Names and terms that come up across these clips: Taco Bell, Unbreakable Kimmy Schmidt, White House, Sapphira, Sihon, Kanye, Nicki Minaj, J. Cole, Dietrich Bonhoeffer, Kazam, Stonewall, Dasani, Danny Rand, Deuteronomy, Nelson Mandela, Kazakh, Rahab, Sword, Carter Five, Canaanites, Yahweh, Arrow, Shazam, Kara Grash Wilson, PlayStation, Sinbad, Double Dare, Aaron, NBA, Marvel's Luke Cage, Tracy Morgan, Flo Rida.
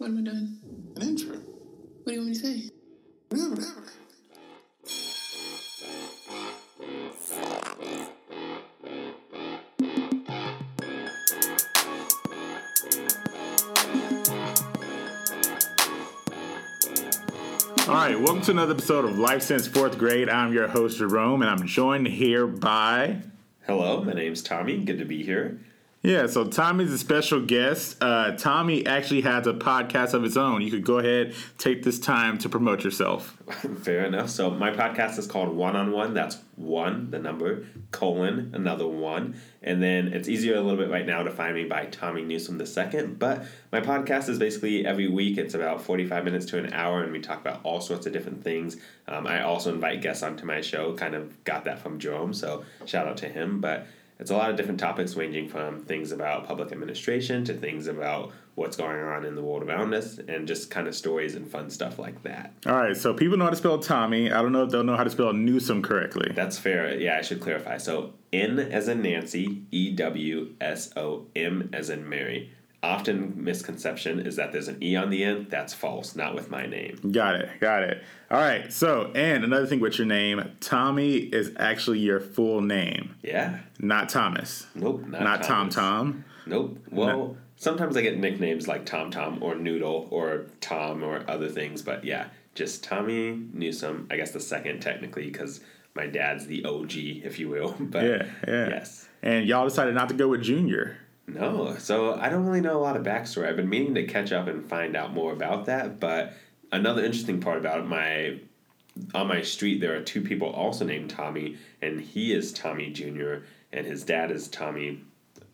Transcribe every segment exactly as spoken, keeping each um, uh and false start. What am I doing? An intro. What do you want me to say? Never, never. All right, welcome to another episode of Life Since Fourth Grade. I'm your host, Jerome, and I'm joined here by... Hello, my name's Tommy. Good to be here. Yeah, so Tommy's a special guest. Uh, Tommy actually has a podcast of his own. You could go ahead, take this time to promote yourself. Fair enough. So my podcast is called One on One. That's one, the number, colon, another one. And then it's easier a little bit right now to find me by Tommy Newsom the second. But my podcast is basically every week. It's about forty-five minutes to an hour, and we talk about all sorts of different things. Um, I also invite guests onto my show. Kind of got that from Jerome, so shout out to him. But it's a lot of different topics ranging from things about public administration to things about what's going on in the world around us and just kind of stories and fun stuff like that. All right, so people know how to spell Tommy. I don't know if they'll know how to spell Newsom correctly. That's fair. Yeah, I should clarify. So N as in Nancy, E W S O M as in Mary. Often misconception is that there's an E on the end. That's false. Not with my name. Got it. Got it. All right. So, and another thing with your name, Tommy is actually your full name. Yeah. Not Thomas. Nope. Not, not Tom Tom. Nope. Well, no. Sometimes I get nicknames like Tom Tom or Noodle or Tom or other things. But yeah, just Tommy Newsom. I guess the second technically because my dad's the O G, if you will. But yeah, yeah. Yes. And y'all decided not to go with Junior. No, so I don't really know a lot of backstory. I've been meaning to catch up and find out more about that, but another interesting part about it, my on my street there are two people also named Tommy, and he is Tommy Junior, and his dad is Tommy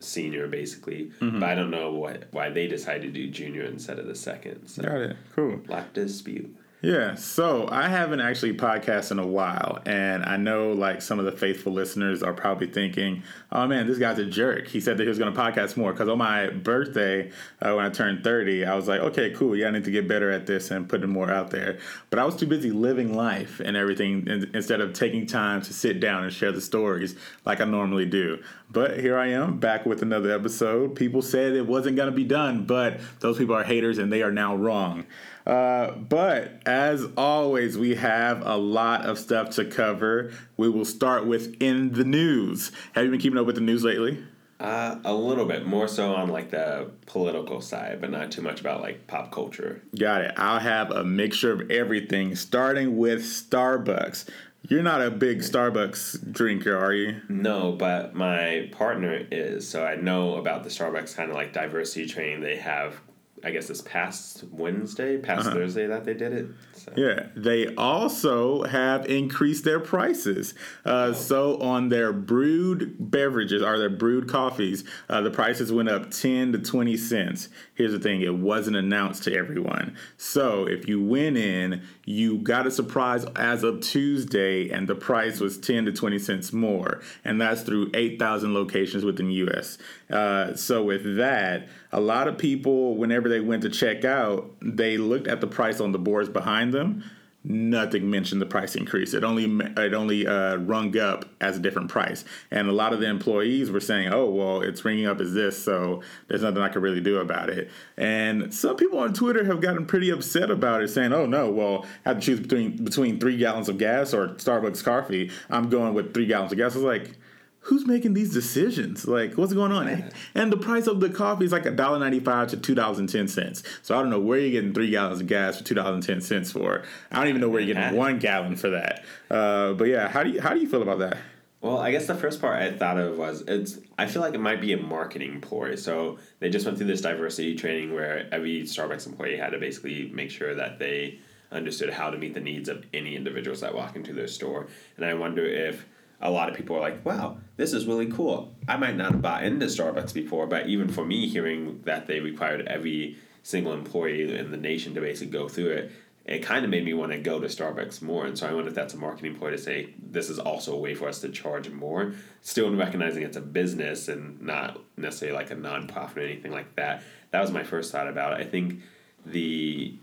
Senior, basically. Mm-hmm. But I don't know what why they decided to do Junior instead of the second. So. Got it. Cool. Lot to dispute. Yeah, so I haven't actually podcasted in a while, and I know like some of the faithful listeners are probably thinking, oh man, this guy's a jerk. He said that he was going to podcast more, because on my birthday, uh, when I turned thirty, I was like, okay, cool, yeah, I need to get better at this and put more out there. But I was too busy living life and everything in- instead of taking time to sit down and share the stories like I normally do. But here I am, back with another episode. People said it wasn't going to be done, but those people are haters, and they are now wrong. Uh, but as always, we have a lot of stuff to cover. We will start with in the news. Have you been keeping up with the news lately? Uh, a little bit more so on like the political side, but not too much about like pop culture. Got it. I'll have a mixture of everything, starting with Starbucks. You're not a big Starbucks drinker, are you? No, but my partner is. So I know about the Starbucks kind of like diversity training they have. I guess this past Wednesday, past uh-huh. Thursday that they did it. So. Yeah. They also have increased their prices. Uh, oh. So on their brewed beverages, or their brewed coffees, uh, the prices went up ten to twenty cents. Here's the thing. It wasn't announced to everyone. So if you went in, you got a surprise as of Tuesday, and the price was ten to twenty cents more. And that's through eight thousand locations within the U S. Uh, so with that, a lot of people, whenever they went to check out, they looked at the price on the boards behind them. Nothing mentioned the price increase. It only it only uh, rung up as a different price. And a lot of the employees were saying, oh, well, it's ringing up as this, so there's nothing I can really do about it. And some people on Twitter have gotten pretty upset about it, saying, oh, no, well, I have to choose between, between three gallons of gas or Starbucks coffee. I'm going with three gallons of gas. I was like, who's making these decisions? Like, what's going on? Yeah. And the price of the coffee is like one dollar ninety-five to two dollars and ten cents. So I don't know where you're getting three gallons of gas for two dollars and ten cents for. I don't even know where you're getting one gallon for that. Uh, but yeah, how do you how do you feel about that? Well, I guess the first part I thought of was, it's. I feel like it might be a marketing ploy. So they just went through this diversity training where every Starbucks employee had to basically make sure that they understood how to meet the needs of any individuals that walk into their store. And I wonder if a lot of people are like, wow, this is really cool. I might not have bought into Starbucks before, but even for me, hearing that they required every single employee in the nation to basically go through it, it kind of made me want to go to Starbucks more. And so I wonder if that's a marketing ploy to say this is also a way for us to charge more, still recognizing it's a business and not necessarily like a nonprofit or anything like that. That was my first thought about it. I think the...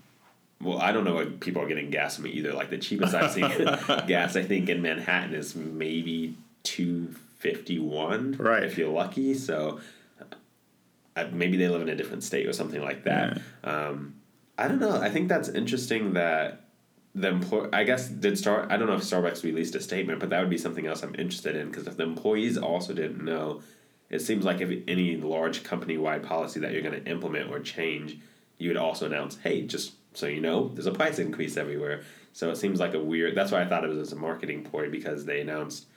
Well, I don't know what people are getting gas from either. Like the cheapest I've seen gas, I think, in Manhattan is maybe two fifty-one, right? If you're lucky. So uh, maybe they live in a different state or something like that. Yeah. Um, I don't know. I think that's interesting that the employ- I guess did Star- I don't know if Starbucks released a statement, but that would be something else I'm interested in, because if the employees also didn't know, it seems like if any large company-wide policy that you're going to implement or change, you would also announce, hey, just so you know, there's a price increase everywhere. So it seems like a weird... That's why I thought it was a marketing ploy, because they announced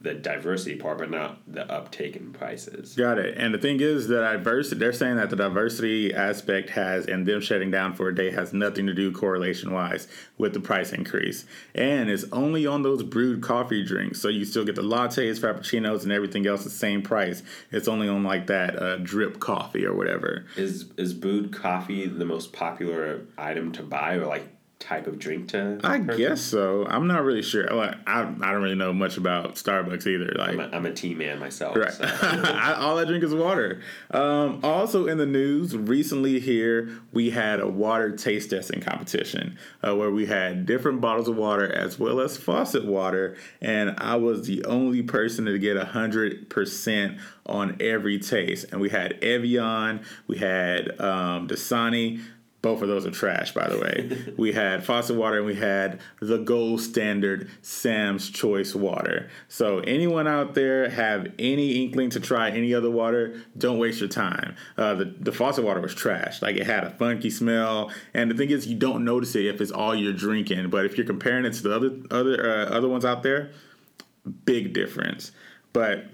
the diversity part, but not the uptake in prices. Got it. And the thing is, the diversity, they're saying that the diversity aspect has, and them shutting down for a day, has nothing to do correlation-wise with the price increase. And it's only on those brewed coffee drinks. So you still get the lattes, frappuccinos, and everything else the same price. It's only on, like, that uh, drip coffee or whatever. Is is brewed coffee the most popular item to buy, or, like, type of drink to I person? Guess so. I'm not really sure. Like, I I don't really know much about Starbucks either. Like, I'm a, I'm a tea man myself. Right. So. I, all I drink is water. Um, also in the news recently here, we had a water taste testing competition uh, where we had different bottles of water as well as faucet water, and I was the only person to get one hundred percent on every taste. And we had Evian, we had um, Dasani. Both of those are trash, by the way. We had faucet water, and we had the gold standard Sam's Choice water. So anyone out there have any inkling to try any other water, don't waste your time. Uh, the, the faucet water was trash. Like, it had a funky smell. And the thing is, you don't notice it if it's all you're drinking. But if you're comparing it to the other, other, uh, other ones out there, big difference. But...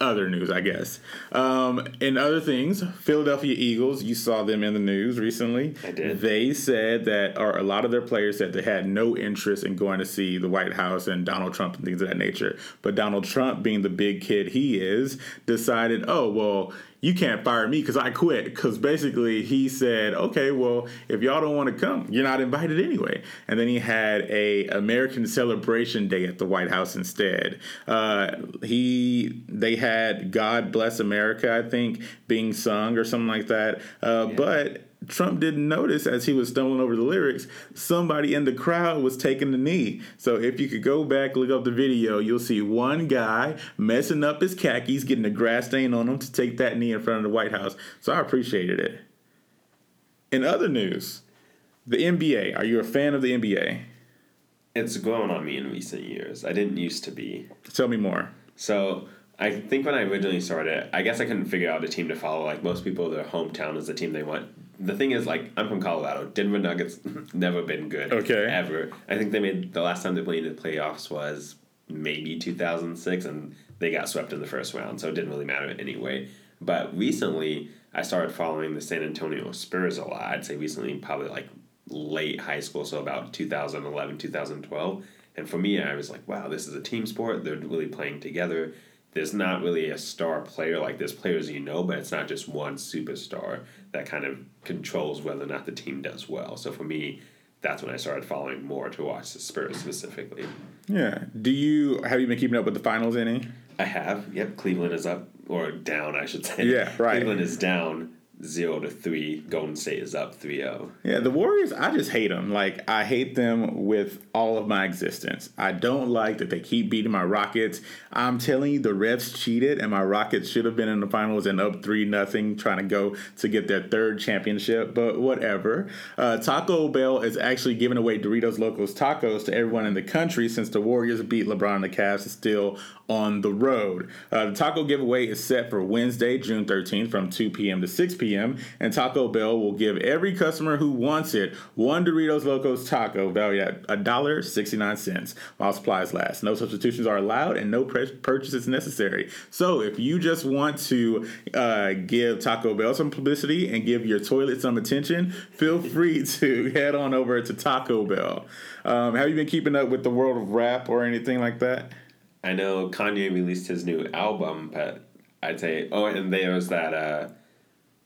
other news, I guess. Um, and other things, Philadelphia Eagles, you saw them in the news recently. I did. They said that, or a lot of their players said they had no interest in going to see the White House and Donald Trump and things of that nature. But Donald Trump, being the big kid he is, decided, oh, well, you can't fire me because I quit. Because basically he said, okay, well, if y'all don't want to come, you're not invited anyway. And then he had a American Celebration Day at the White House instead. Uh, he, they had God Bless America, I think, being sung or something like that. Uh, yeah. But Trump didn't notice, as he was stumbling over the lyrics, somebody in the crowd was taking the knee. So if you could go back, look up the video, you'll see one guy messing up his khakis, getting a grass stain on him to take that knee in front of the White House. So I appreciated it. In other news, the N B A. Are you a fan of the N B A? It's grown on me in recent years. I didn't used to be. Tell me more. So... I think when I originally started, I guess I couldn't figure out a team to follow. Like, most people, their hometown is the team they want. The thing is, like, I'm from Colorado. Denver Nuggets never been good. Okay. Ever. I think they made, the last time they played in the playoffs was maybe two thousand six, and they got swept in the first round, so it didn't really matter anyway. But recently, I started following the San Antonio Spurs a lot. I'd say recently, probably, like, late high school, so about two thousand eleven, two thousand twelve. And for me, I was like, wow, this is a team sport. They're really playing together. There's not really a star player. Like, there's players you know, but it's not just one superstar that kind of controls whether or not the team does well. So for me, that's when I started following more to watch the Spurs specifically. Yeah. Do you have you been keeping up with the finals any? I have. Yep. Cleveland is up, or down, I should say. Yeah. Right. Cleveland is down zero to three. Golden State is up three oh. Yeah, the Warriors, I just hate them. Like, I hate them with all of my existence. I don't like that they keep beating my Rockets. I'm telling you, the refs cheated, and my Rockets should have been in the finals and up three nothing, trying to go to get their third championship. But whatever. Uh, Taco Bell is actually giving away Doritos Locos Tacos to everyone in the country since the Warriors beat LeBron and the Cavs is still on the road. Uh, the taco giveaway is set for Wednesday, June thirteenth, from two p.m. to six p.m. and Taco Bell will give every customer who wants it one Doritos Locos Taco valued at one dollar and sixty-nine cents while supplies last. No substitutions are allowed and no pre- purchase is necessary. So if you just want to uh, give Taco Bell some publicity and give your toilet some attention, feel free to head on over to Taco Bell. Um, have you been keeping up with the world of rap or anything like that? I know Kanye released his new album, but I'd say... Oh, and there was that... Uh,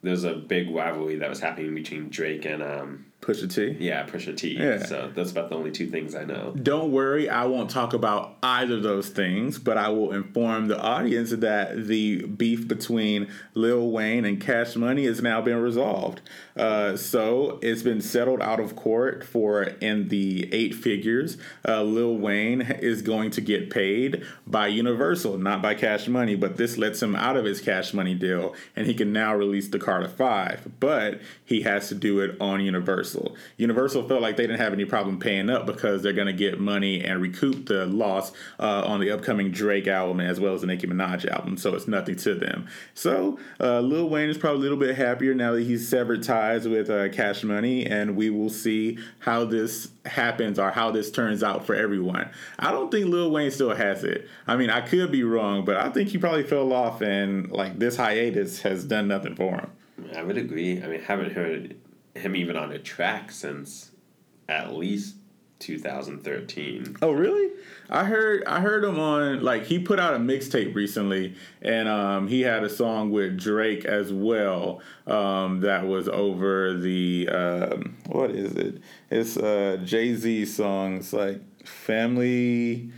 There's a big rivalry that was happening between Drake and... Um, Pusha T? Yeah, Pusha T. Yeah. So that's about the only two things I know. Don't worry, I won't talk about either of those things, but I will inform the audience that the beef between Lil Wayne and Cash Money has now been resolved. Uh, so it's been settled out of court for in the eight figures. Uh, Lil Wayne is going to get paid by Universal, not by Cash Money, but this lets him out of his Cash Money deal, and he can now release the Carter five, but he has to do it on Universal. Universal felt like they didn't have any problem paying up because they're going to get money and recoup the loss uh, on the upcoming Drake album as well as the Nicki Minaj album, so it's nothing to them. So uh, Lil Wayne is probably a little bit happier now that he's severed ties with uh, Cash Money, and we will see how this happens or how this turns out for everyone. I don't think Lil Wayne still has it. I mean, I could be wrong, but I think he probably fell off, and like this hiatus has done nothing for him. I would agree. I mean, I haven't heard him even on a track since at least two thousand thirteen. Oh, really? I heard I heard him on, like, he put out a mixtape recently, and um, he had a song with Drake as well um, that was over the, um, what is it? It's a Jay-Z song. It's like Family...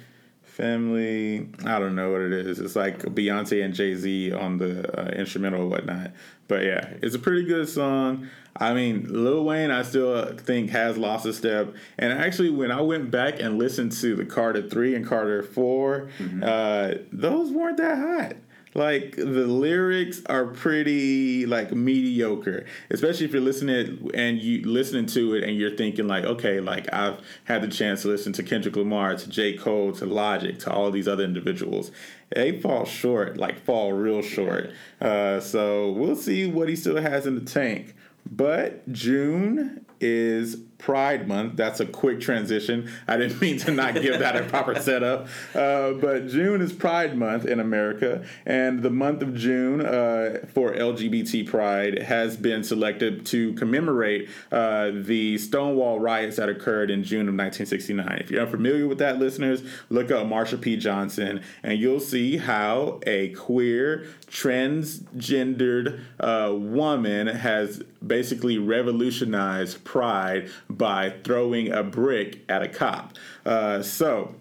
Family, I don't know what it is. It's like Beyonce and Jay-Z on the uh, instrumental or whatnot. But yeah, it's a pretty good song. I mean, Lil Wayne, I still think has lost a step. And actually, when I went back and listened to the Carter three and Carter four, mm-hmm. uh, those weren't that hot. Like, the lyrics are pretty, like, mediocre, especially if you're listening and you listening to it and you're thinking, like, okay, like, I've had the chance to listen to Kendrick Lamar, to J. Cole, to Logic, to all these other individuals. They fall short, like, fall real short. Uh, so we'll see what he still has in the tank. But June is Pride Month. That's a quick transition. I didn't mean to not give that a proper setup. Uh, but June is Pride Month in America, and the month of June uh, for L G B T pride has been selected to commemorate uh, the Stonewall riots that occurred in June of nineteen sixty-nine. If you're unfamiliar with that, listeners, look up Marsha P. Johnson, and you'll see how a queer, transgendered uh, woman has basically revolutionized pride by throwing a brick at a cop. Uh, so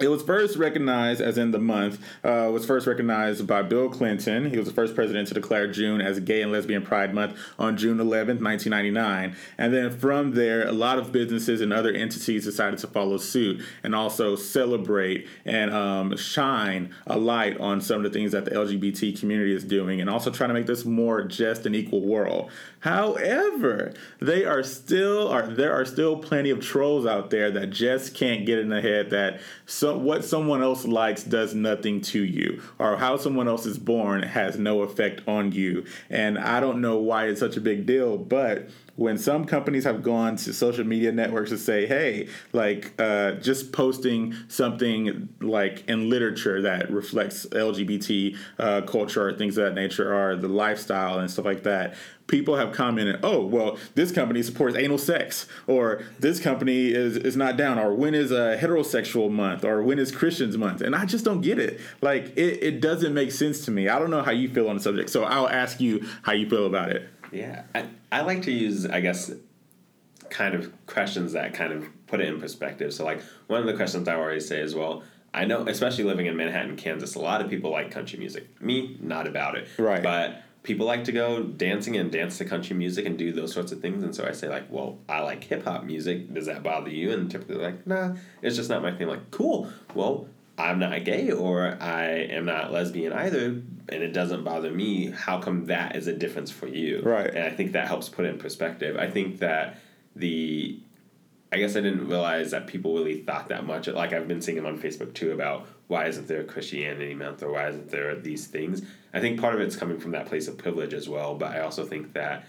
it was first recognized as in the month, uh, was first recognized by Bill Clinton. He was the first president to declare June as Gay and Lesbian Pride Month on June eleventh, nineteen ninety-nine. And then from there, a lot of businesses and other entities decided to follow suit and also celebrate and um, shine a light on some of the things that the L G B T community is doing and also trying to make this more just and equal world. However, they are still, are there are still plenty of trolls out there that just can't get in the head that so what someone else likes does nothing to you, or how someone else is born has no effect on you. And I don't know why it's such a big deal, but when some companies have gone to social media networks to say, hey, like uh, just posting something like in literature that reflects L G B T uh, culture or things of that nature or the lifestyle and stuff like that, people have commented, oh, well, this company supports anal sex, or this company is, is not down, or when is a heterosexual month, or when is Christians month? And I just don't get it. Like, it, it doesn't make sense to me. I don't know how you feel on the subject, so I'll ask you how you feel about it. Yeah, I, I like to use, I guess, kind of questions that kind of put it in perspective. So, like, one of the questions I always say is, well, I know, especially living in Manhattan, Kansas, a lot of people like country music. Me, not about it. Right. But people like to go dancing and dance to country music and do those sorts of things. And so I say, like, well, I like hip-hop music. Does that bother you? And typically, like, nah, it's just not my thing. Like, cool. Well, I'm not gay or I am not lesbian either, and it doesn't bother me. How come that is a difference for you? Right. And I think that helps put it in perspective. I think that the, I guess I didn't realize that people really thought that much. Like, I've been seeing them on Facebook, too, about why isn't there a Christianity month or why isn't there these things? I think part of it's coming from that place of privilege as well, but I also think that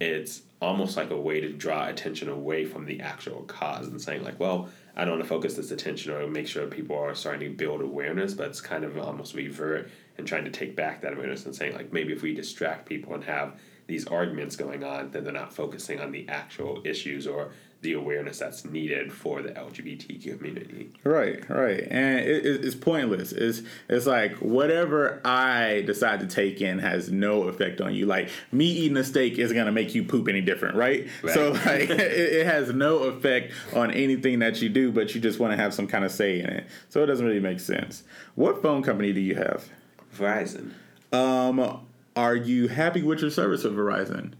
it's almost like a way to draw attention away from the actual cause and saying, like, well, I don't want to focus this attention or make sure people are starting to build awareness, but it's kind of almost revert and trying to take back that awareness and saying, like, maybe if we distract people and have these arguments going on, then they're not focusing on the actual issues or the awareness that's needed for the L G B T community. Right, right. And it, it, it's pointless. It's it's like whatever I decide to take in has no effect on you. Like, me eating a steak isn't going to make you poop any different, right? right. So, like, it, it has no effect on anything that you do, but you just want to have some kind of say in it. So it doesn't really make sense. What phone company do you have? Verizon. Um, are you happy with your service at Verizon?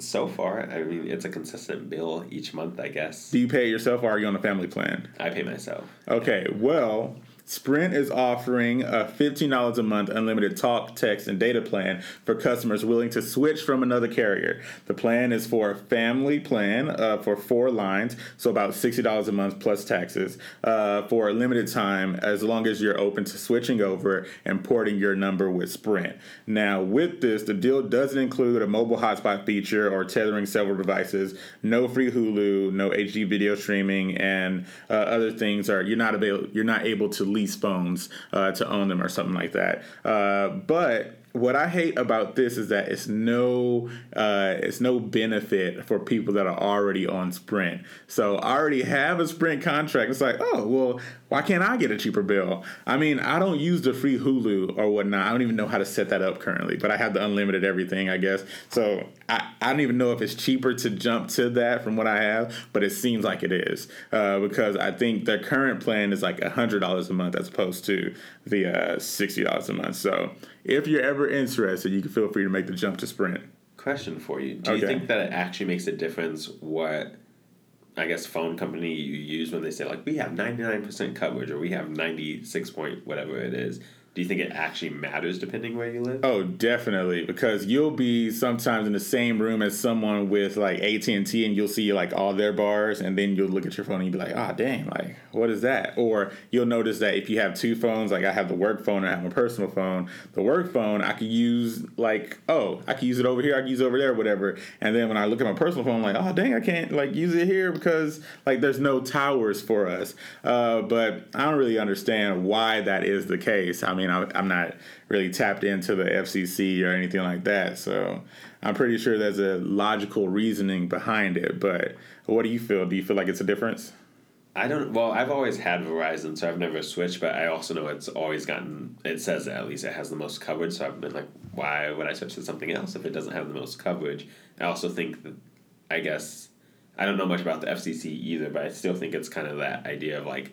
So far, I mean, it's a consistent bill each month, I guess. Do you pay it yourself or are you on a family plan? I pay myself. Okay, well, Sprint is offering a fifteen dollars a month unlimited talk, text, and data plan for customers willing to switch from another carrier. The plan is for a family plan uh, for four lines, so about sixty dollars a month plus taxes uh, for a limited time, as long as you're open to switching over and porting your number with Sprint. Now, with this, the deal doesn't include a mobile hotspot feature or tethering several devices, no free Hulu, no H D video streaming, and uh, other things are you're not available, you're not able to lease phones uh, to own them or something like that. Uh, but what I hate about this is that it's no uh, it's no benefit for people that are already on Sprint. So I already have a Sprint contract. It's like, oh, well, why can't I get a cheaper bill? I mean, I don't use the free Hulu or whatnot. I don't even know how to set that up currently, but I have the unlimited everything, I guess. So I, I don't even know if it's cheaper to jump to that from what I have, but it seems like it is uh, because I think their current plan is like one hundred dollars a month as opposed to the uh, sixty dollars a month. So if you're ever interested, you can feel free to make the jump to Sprint. Question for you. Do okay. you think that it actually makes a difference what, I guess, phone company you use when they say, like, we have ninety-nine percent coverage or we have ninety-six point whatever it is? Do you think it actually matters depending where you live? Oh, definitely, because you'll be sometimes in the same room as someone with, like, A T and T, and you'll see, like, all their bars, and then you'll look at your phone and you'll be like, ah, oh, dang, like, what is that? Or you'll notice that if you have two phones, like, I have the work phone and I have my personal phone. The work phone, I could use, like, oh, I could use it over here, I could use it over there, whatever. And then when I look at my personal phone, I'm like, oh, dang, I can't, like, use it here because, like, there's no towers for us. Uh, but I don't really understand why that is the case. I mean, I'm not really tapped into the F C C or anything like that, so I'm pretty sure there's a logical reasoning behind it. But what do you feel? Do you feel like it's a difference? I don't. Well, I've always had Verizon, so I've never switched. But I also know it's always gotten. It says that at least it has the most coverage. So I've been like, why would I switch to something else if it doesn't have the most coverage? I also think that, I guess, I don't know much about the F C C either, but I still think it's kind of that idea of like.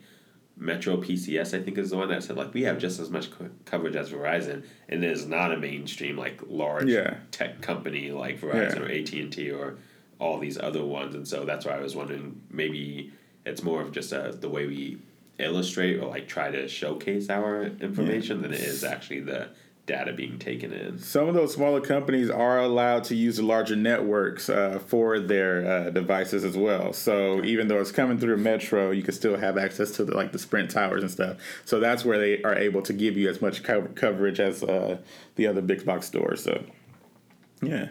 Metro P C S, I think, is the one that said, like, we have just as much co- coverage as Verizon, and it is not a mainstream, like, large yeah. tech company like Verizon yeah. or A T and T or all these other ones. And so that's why I was wondering, maybe it's more of just a, the way we illustrate or, like, try to showcase our information yeah. than it is actually the data being taken in. Some of those smaller companies are allowed to use the larger networks uh, for their uh, devices as well. So even though it's coming through Metro, you can still have access to the, like the Sprint towers and stuff. So that's where they are able to give you as much co- coverage as uh, the other big box stores. So yeah.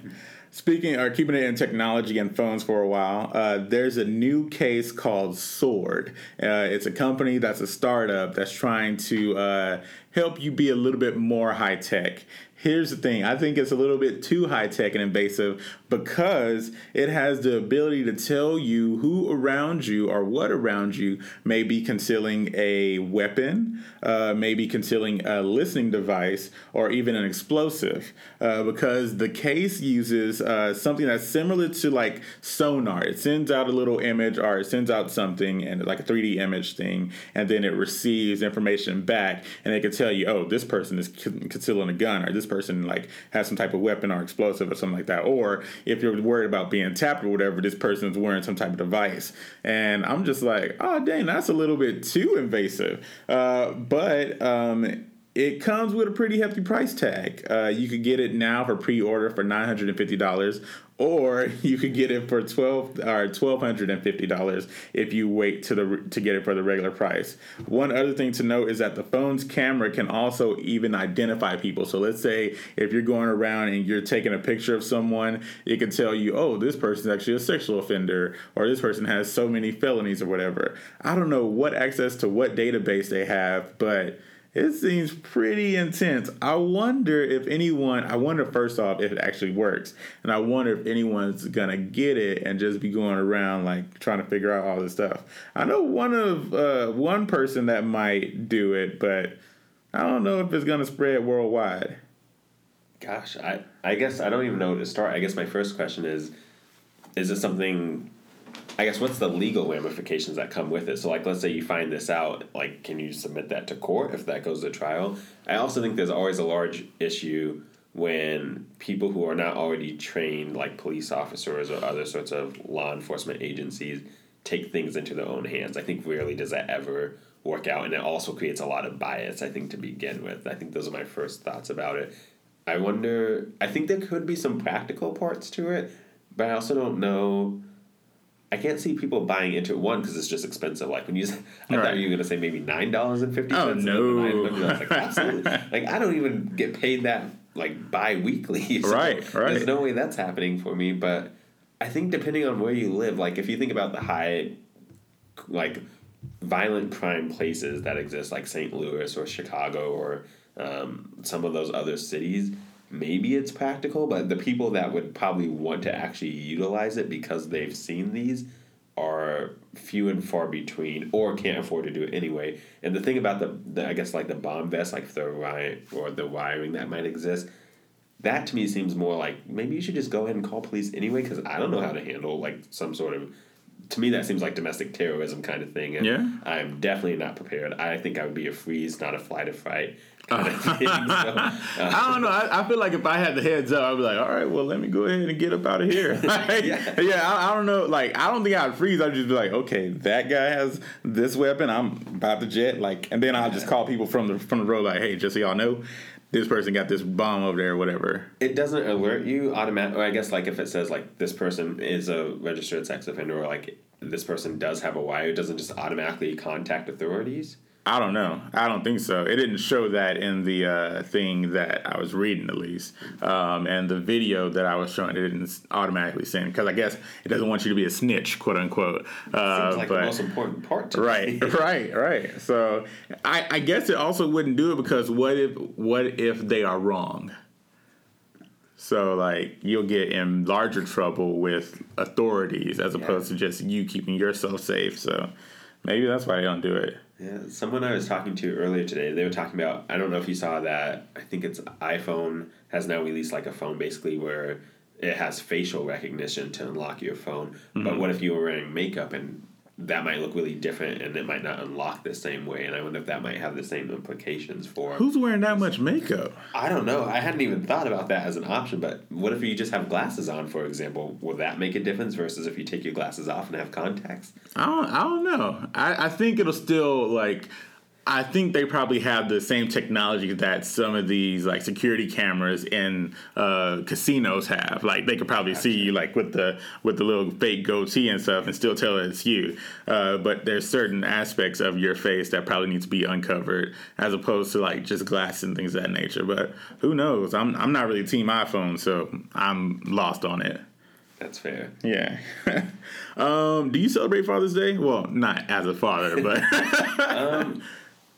Speaking or keeping it in technology and phones for a while, uh, there's a new case called Sword. Uh, it's a company that's a startup that's trying to uh, help you be a little bit more high tech. Here's the thing. I think it's a little bit too high-tech and invasive because it has the ability to tell you who around you or what around you may be concealing a weapon, uh, may be concealing a listening device, or even an explosive uh, because the case uses uh, something that's similar to, like, sonar. It sends out a little image or it sends out something, and like a three D image thing, and then it receives information back, and it can tell you, oh, this person is concealing a gun, or this person person like has some type of weapon or explosive or something like that, or if you're worried about being tapped or whatever, this person's wearing some type of device. And I'm just like, oh dang, that's a little bit too invasive. Uh, but um, it comes with a pretty hefty price tag. Uh, you could get it now for pre-order for nine hundred fifty dollars, or you could get it for twelve or twelve hundred fifty dollars if you wait to the to get it for the regular price. One other thing to note is that the phone's camera can also even identify people. So let's say if you're going around and you're taking a picture of someone, it can tell you, oh, this person's actually a sexual offender, or this person has so many felonies or whatever. I don't know what access to what database they have, but it seems pretty intense. I wonder if anyone, I wonder first off if it actually works. And I wonder if anyone's going to get it and just be going around like trying to figure out all this stuff. I know one of uh, one person that might do it, but I don't know if it's going to spread worldwide. Gosh, I, I guess I don't even know where to start. I guess my first question is, is it something, I guess, what's the legal ramifications that come with it? So, like, let's say you find this out, like, can you submit that to court if that goes to trial? I also think there's always a large issue when people who are not already trained, like police officers or other sorts of law enforcement agencies, take things into their own hands. I think rarely does that ever work out, and it also creates a lot of bias, I think, to begin with. I think those are my first thoughts about it. I wonder, I think there could be some practical parts to it, but I also don't know, I can't see people buying into it, one, because it's just expensive. Like, when you, I right. thought you were going to say maybe nine dollars and fifty cents. Oh, no. Like, absolutely. Like, I don't even get paid that, like, bi-weekly. So right, right. There's no way that's happening for me, but I think depending on where you live, like, if you think about the high, like, violent crime places that exist, like Saint Louis or Chicago or um, some of those other cities, maybe it's practical, but the people that would probably want to actually utilize it because they've seen these are few and far between, or can't afford to do it anyway. And the thing about the, the I guess, like the bomb vest, like the wire or the wiring that might exist, that to me seems more like maybe you should just go ahead and call police anyway, because I don't know how to handle like some sort of. To me, that seems like domestic terrorism kind of thing. And yeah. I'm definitely not prepared. I think I would be a freeze, not a flight or fright kind of thing. So, uh, I don't know. I, I feel like if I had the heads up, I'd be like, all right, well, let me go ahead and get up out of here. Like, yeah, yeah I, I don't know. Like, I don't think I'd freeze. I'd just be like, okay, that guy has this weapon. I'm about to jet. Like, and then I'll just call people from the from the road, like, hey, just so y'all know, this person got this bomb over there or whatever. It doesn't alert you automatically. I guess, like, if it says, like, this person is a registered sex offender, or, like, this person does have a wire, it doesn't just automatically contact authorities? I don't know. I don't think so. It didn't show that in the uh, thing that I was reading, at least. Um, and the video that I was showing, it didn't automatically send, because I guess it doesn't want you to be a snitch, quote unquote. Uh, Seems like but, the most important part to right, me. Right, right. So I, I guess it also wouldn't do it because what if what if they are wrong? So, like, you'll get in larger trouble with authorities as yeah. opposed to just you keeping yourself safe. So maybe that's why they don't do it. Yeah, someone I was talking to earlier today, they were talking about, I don't know if you saw that, I think it's iPhone has now released like a phone basically where it has facial recognition to unlock your phone. Mm-hmm. But what if you were wearing makeup, and that might look really different, and it might not unlock the same way, and I wonder if that might have the same implications for... Who's wearing that much makeup? I don't know. I hadn't even thought about that as an option, but what if you just have glasses on, for example? Will that make a difference versus if you take your glasses off and have contacts? I don't, I don't know. I, I think it'll still, like... I think they probably have the same technology that some of these like security cameras in uh, casinos have. Like, they could probably gotcha. see you like with the with the little fake goatee and stuff, and still tell it's you. Uh, but there's certain aspects of your face that probably need to be uncovered, as opposed to like just glass and things of that nature. But who knows? I'm I'm not really team iPhone, so I'm lost on it. That's fair. Yeah. um, do you celebrate Father's Day? Well, not as a father, but. um,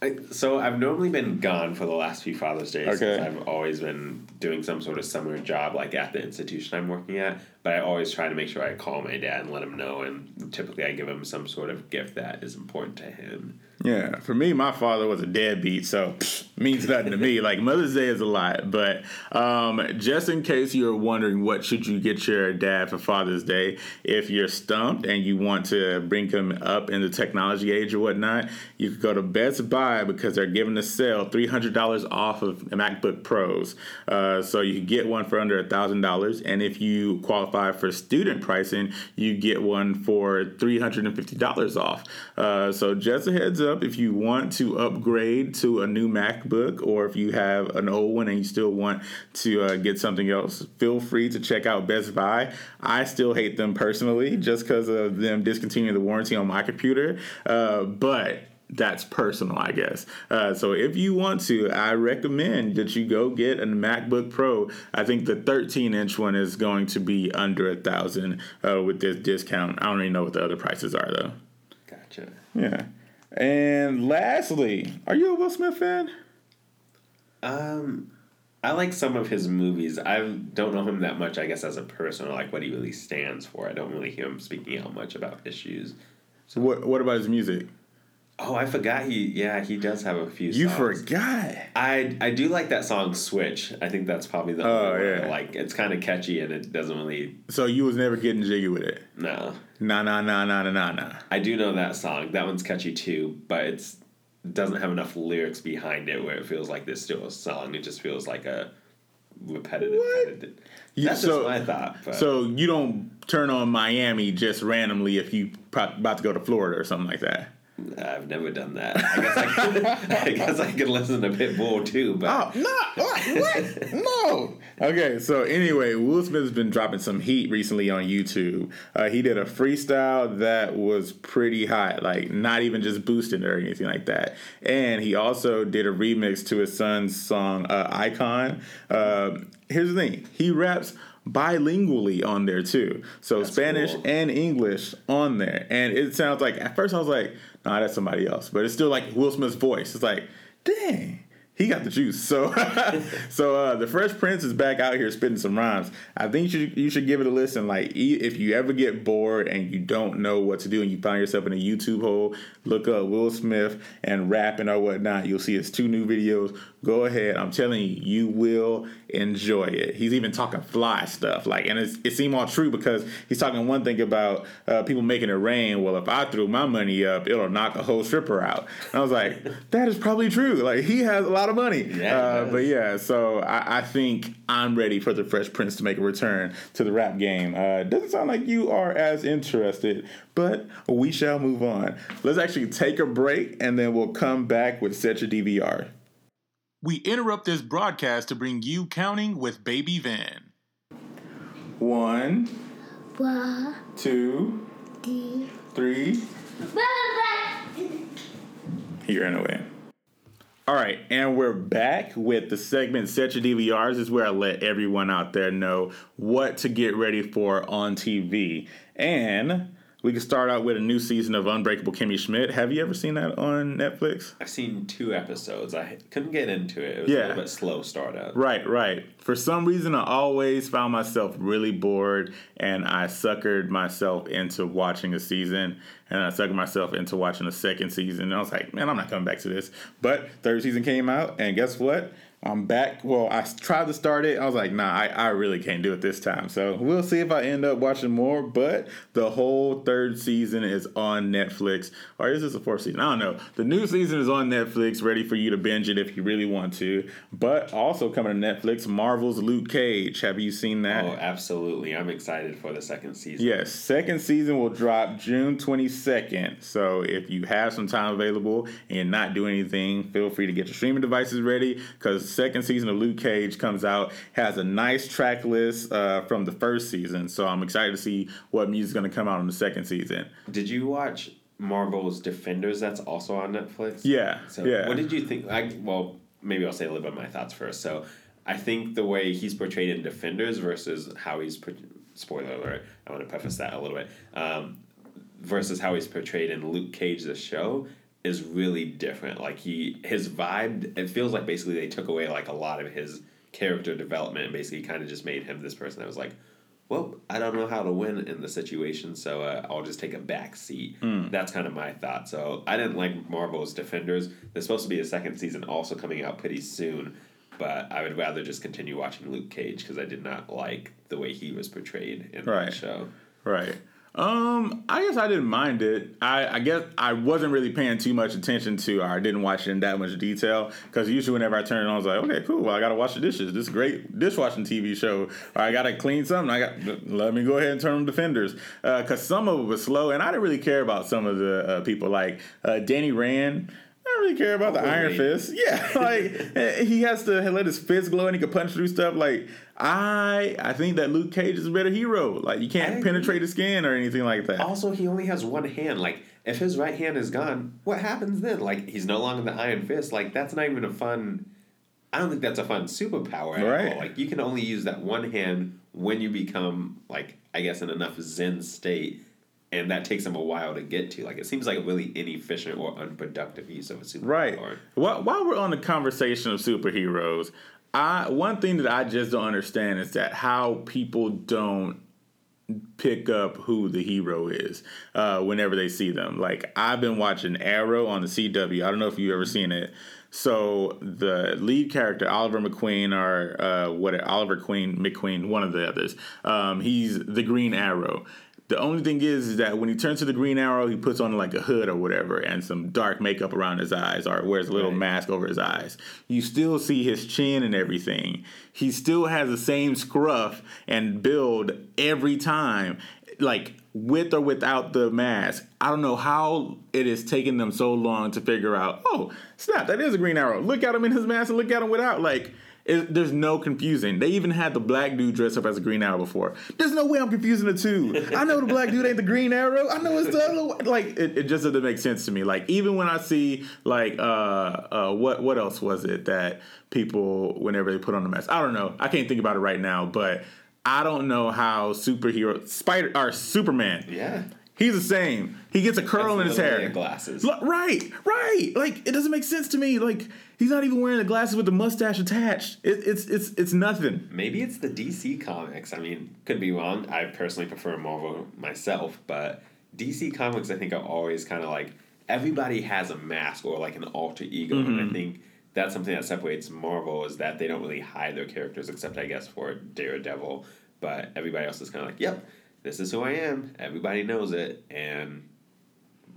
I, so I've normally been gone for the last few Father's Days. Okay. Since I've always been doing some sort of summer job, like at the institution I'm working at. But I always try to make sure I call my dad and let him know. And typically I give him some sort of gift that is important to him. Yeah, for me, my father was a deadbeat, so means nothing to me. Like, Mother's Day is a lot, but um, just in case you're wondering what should you get your dad for Father's Day, if you're stumped and you want to bring him up in the technology age or whatnot, you could go to Best Buy because they're giving a sale, three hundred dollars off of MacBook Pros. Uh, so you can get one for under one thousand dollars, and if you qualify for student pricing, you get one for three hundred fifty dollars off. Uh, so just a heads up. If you want to upgrade to a new MacBook, or if you have an old one and you still want to uh, get something else, feel free to check out Best Buy. I still hate them personally just because of them discontinuing the warranty on my computer, uh, but that's personal, I guess. Uh, so if you want to, I recommend that you go get a MacBook Pro. I think the thirteen inch one is going to be under a thousand uh, with this discount. I don't even know what the other prices are, though. Gotcha. Yeah. And lastly, are you a Will Smith fan? Um, I like some of his movies. I don't know him that much, I guess, as a person, or like what he really stands for. I don't really hear him speaking out much about issues. So what what about his music? Oh, I forgot he, yeah, he does have a few songs. You forgot. I, I do like that song, Switch. I think that's probably the oh, only yeah. one I like. It's kind of catchy, and it doesn't really... So you was never getting jiggy with it? No. Nah, nah, nah, nah, nah, nah, nah. I do know that song. That one's catchy, too, but it's doesn't have enough lyrics behind it where it feels like there's still a song. It just feels like a repetitive... What? Kind of, that's so, just my thought. But. So you don't turn on Miami just randomly if you pro- about to go to Florida or something like that? I've never done that. I guess I could, I guess I could listen a bit more too. But oh, no, what? No. Okay, so anyway, Will Smith has been dropping some heat recently on YouTube. Uh, he did a freestyle that was pretty hot, like not even just boosted or anything like that. And he also did a remix to his son's song uh, "Icon." Uh, here's the thing: he raps bilingually on there too, so that's Spanish cool. and English on there, and it sounds like at first I was like, nah, that's somebody else, but it's still like Will Smith's voice. It's like, dang, he got the juice. So so uh the Fresh Prince is back out here spitting some rhymes. I think you should, you should give it a listen. Like, if you ever get bored and you don't know what to do and you find yourself in a YouTube hole, look up Will Smith and rapping or whatnot. You'll see his two new videos. Go ahead. I'm telling you, you will enjoy it. He's even talking fly stuff. Like, and it's, it seemed all true because he's talking one thing about uh, people making it rain. Well, if I threw my money up, it'll knock a whole stripper out. And I was like, that is probably true. Like, he has a lot of money. Yeah, uh, but yeah, so I, I think I'm ready for the Fresh Prince to make a return to the rap game. Uh, doesn't sound like you are as interested, but we shall move on. Let's actually take a break and then we'll come back with Set Your D V R. We interrupt this broadcast to bring you Counting with Baby Van. One, one, two, two three. You're in a way. All right, and we're back with the segment Set Your D V Rs. This is where I let everyone out there know what to get ready for on T V. And we can start out with a new season of Unbreakable Kimmy Schmidt. Have you ever seen that on Netflix? I've seen two episodes. I couldn't get into it. It was yeah. a little bit slow start up. Right, right. For some reason, I always found myself really bored, and I suckered myself into watching a season, and I suckered myself into watching a second season. And I was like, man, I'm not coming back to this. But third season came out, and guess what? I'm back. Well, I tried to start it. I was like, nah, I, I really can't do it this time. So we'll see if I end up watching more. But the whole third season is on Netflix. Or is this the fourth season? I don't know. The new season is on Netflix, ready for you to binge it if you really want to. But also coming to Netflix, Marvel's Luke Cage. Have you seen that? Oh, absolutely. I'm excited for the second season. Yes. Second season will drop June twenty-second. So if you have some time available and you're not doing anything, feel free to get your streaming devices ready, because second season of Luke Cage comes out, has a nice track list uh, from the first season. So I'm excited to see what music's going to come out in the second season. Did you watch Marvel's Defenders? That's also on Netflix. Yeah. So yeah. What did you think? I, well, maybe I'll say a little bit of my thoughts first. So I think the way he's portrayed in Defenders versus how he's... Spoiler alert. I want to preface that a little bit. Um, versus how he's portrayed in Luke Cage, the show, is really different. Like, he his vibe, it feels like basically they took away like a lot of his character development and basically kind of just made him this person that was like, well, I don't know how to win in the situation, so uh, I'll just take a back seat. Mm. That's kind of my thought. So I didn't like Marvel's Defenders. There's supposed to be a second season also coming out pretty soon, but I would rather just continue watching Luke Cage because I did not like the way he was portrayed in right. that show. Right. Um, I guess I didn't mind it. I, I guess I wasn't really paying too much attention to, or I didn't watch it in that much detail, because usually whenever I turn it on, I was like, okay, cool. Well, I got to wash the dishes. This is a great dishwashing T V show. Or I got to clean something. I got, let me go ahead and turn on Defenders. Uh, cause some of it was slow and I didn't really care about some of the uh, people like, uh, Danny Rand. I don't really care about the oh, Iron wait. Fist. Yeah, like he has to let his fist glow and he can punch through stuff. Like I, I think that Luke Cage is a better hero. Like you can't I penetrate agree. his skin or anything like that. Also, he only has one hand. Like if his right hand is gone, what happens then? Like he's no longer the Iron Fist. Like that's not even a fun. I don't think that's a fun superpower at right. all. Like you can only use that one hand when you become like I guess in enough Zen state. And that takes him a while to get to. Like, it seems like a really inefficient or unproductive use of a superpower. Right. While, while we're on the conversation of superheroes, I one thing that I just don't understand is that how people don't pick up who the hero is uh, whenever they see them. Like, I've been watching Arrow on the C W. I don't know if you've ever seen it. So the lead character, Oliver McQueen, or uh, what Oliver Queen McQueen, one of the others, um, he's the Green Arrow. The only thing is, is that when he turns to the Green Arrow, he puts on like a hood or whatever and some dark makeup around his eyes or wears a little right. mask over his eyes. You still see his chin and everything. He still has the same scruff and build every time. like with or without the mask, I don't know how it is taking them so long to figure out, oh, snap, that is a Green Arrow. Look at him in his mask and look at him without. Like, it, there's no confusing. They even had the black dude dress up as a Green Arrow before. There's no way I'm confusing the two. I know the black dude ain't the Green Arrow. I know it's the other one. Like, it, it just doesn't make sense to me. Like, even when I see, like, uh, uh, what what else was it that people, whenever they put on the mask? I don't know. I can't think about it right now, but I don't know how superhero Spider or Superman. Yeah. He's the same. He gets a curl in his hair. Glasses. L- right, right. Like, it doesn't make sense to me. Like, he's not even wearing the glasses with the mustache attached. It, it's it's it's nothing. Maybe it's the D C comics. I mean, could be wrong. I personally prefer Marvel myself, but D C comics, I think, are always kind of like everybody has a mask or like an alter ego, mm-hmm. and I think that's something that separates Marvel is that they don't really hide their characters, except I guess for Daredevil. But everybody else is kind of like, yep. This is who I am. Everybody knows it. And,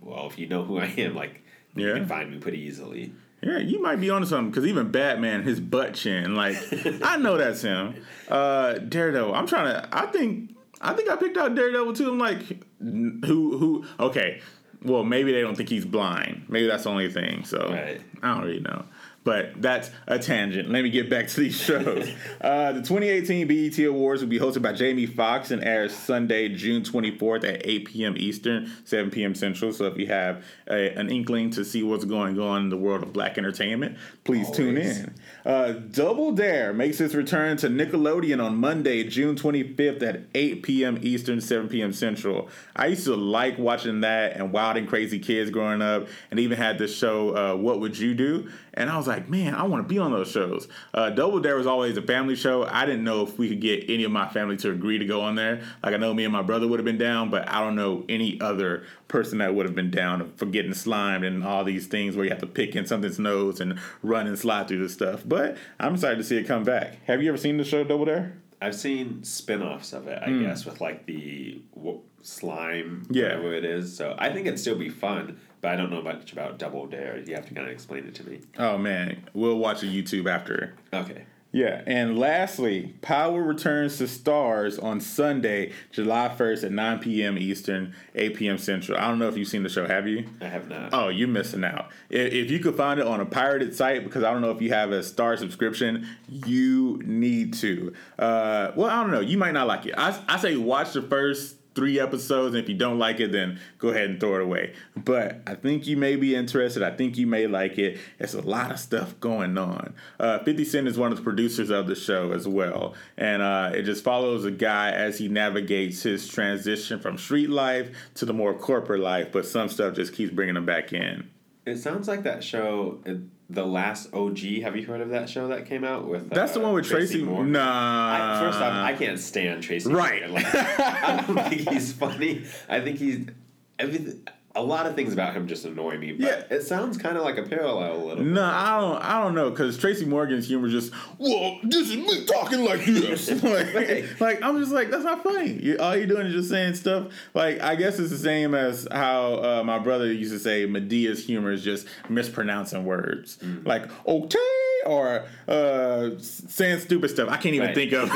well, if you know who I am, like, yeah. you can find me pretty easily. Yeah, you might be onto something. Because even Batman, his butt chin, like, I know that's him. Uh, Daredevil. I'm trying to, I think, I think I picked out Daredevil, too. I'm like, who, who, okay. Well, maybe they don't think he's blind. Maybe that's the only thing. So, right. I don't really know. But that's a tangent. Let me get back to these shows. uh, the twenty eighteen B E T Awards will be hosted by Jamie Foxx and airs Sunday, June twenty-fourth at eight p.m. Eastern, seven p.m. Central. So if you have a, an inkling to see what's going on in the world of black entertainment, please Always. tune in. Uh, Double Dare makes its return to Nickelodeon on Monday, June twenty-fifth at eight p.m. Eastern, seven p.m. Central. I used to like watching that and Wild and Crazy Kids growing up, and even had this show, uh, What Would You Do? And I was like, man, I want to be on those shows. Uh, Double Dare was always a family show. I didn't know if we could get any of my family to agree to go on there. Like, I know me and my brother would have been down, but I don't know any other person that would have been down for getting slimed and all these things where you have to pick in something's nose and run and slide through this stuff. But I'm excited to see it come back. Have you ever seen the show Double Dare? I've seen spin-offs of it, I mm. guess, with like the w- slime, yeah. whatever it is. So I think it'd still be fun, but I don't know much about Double Dare. You have to kind of explain it to me. Oh, man. We'll watch a YouTube after. Okay. Yeah. And lastly, Power returns to Stars on Sunday, July first at nine p.m. Eastern, eight p.m. Central. I don't know if you've seen the show. Have you? I have not. Oh, you're missing out. If, if you could find it on a pirated site, because I don't know if you have a Star subscription, you need to. Uh, well, I don't know. You might not like it. I, I say watch the first three episodes, and if you don't like it, then go ahead and throw it away. But I think you may be interested. I think you may like it. There's a lot of stuff going on. Uh, fifty Cent is one of the producers of the show as well, and uh, it just follows a guy as he navigates his transition from street life to the more corporate life, but some stuff just keeps bringing him back in. It sounds like that show, The Last O G. Have you heard of that show that came out with? Uh, That's the one with Tracy. Tracy Morgan. Nah. I, first off, I can't stand Tracy. Right. Morgan. Like, I don't think he's funny. I think he's everything. A lot of things about him just annoy me. But yeah. It sounds kind of like a parallel a little. No, bit. I don't. I don't know, because Tracy Morgan's humor is just, well, this is me talking like this. like, right. like I'm just like, that's not funny. You, all you're doing is just saying stuff. Like, I guess it's the same as how uh, my brother used to say Medea's humor is just mispronouncing words, mm-hmm. like okay, or uh, saying stupid stuff. I can't even right. think of.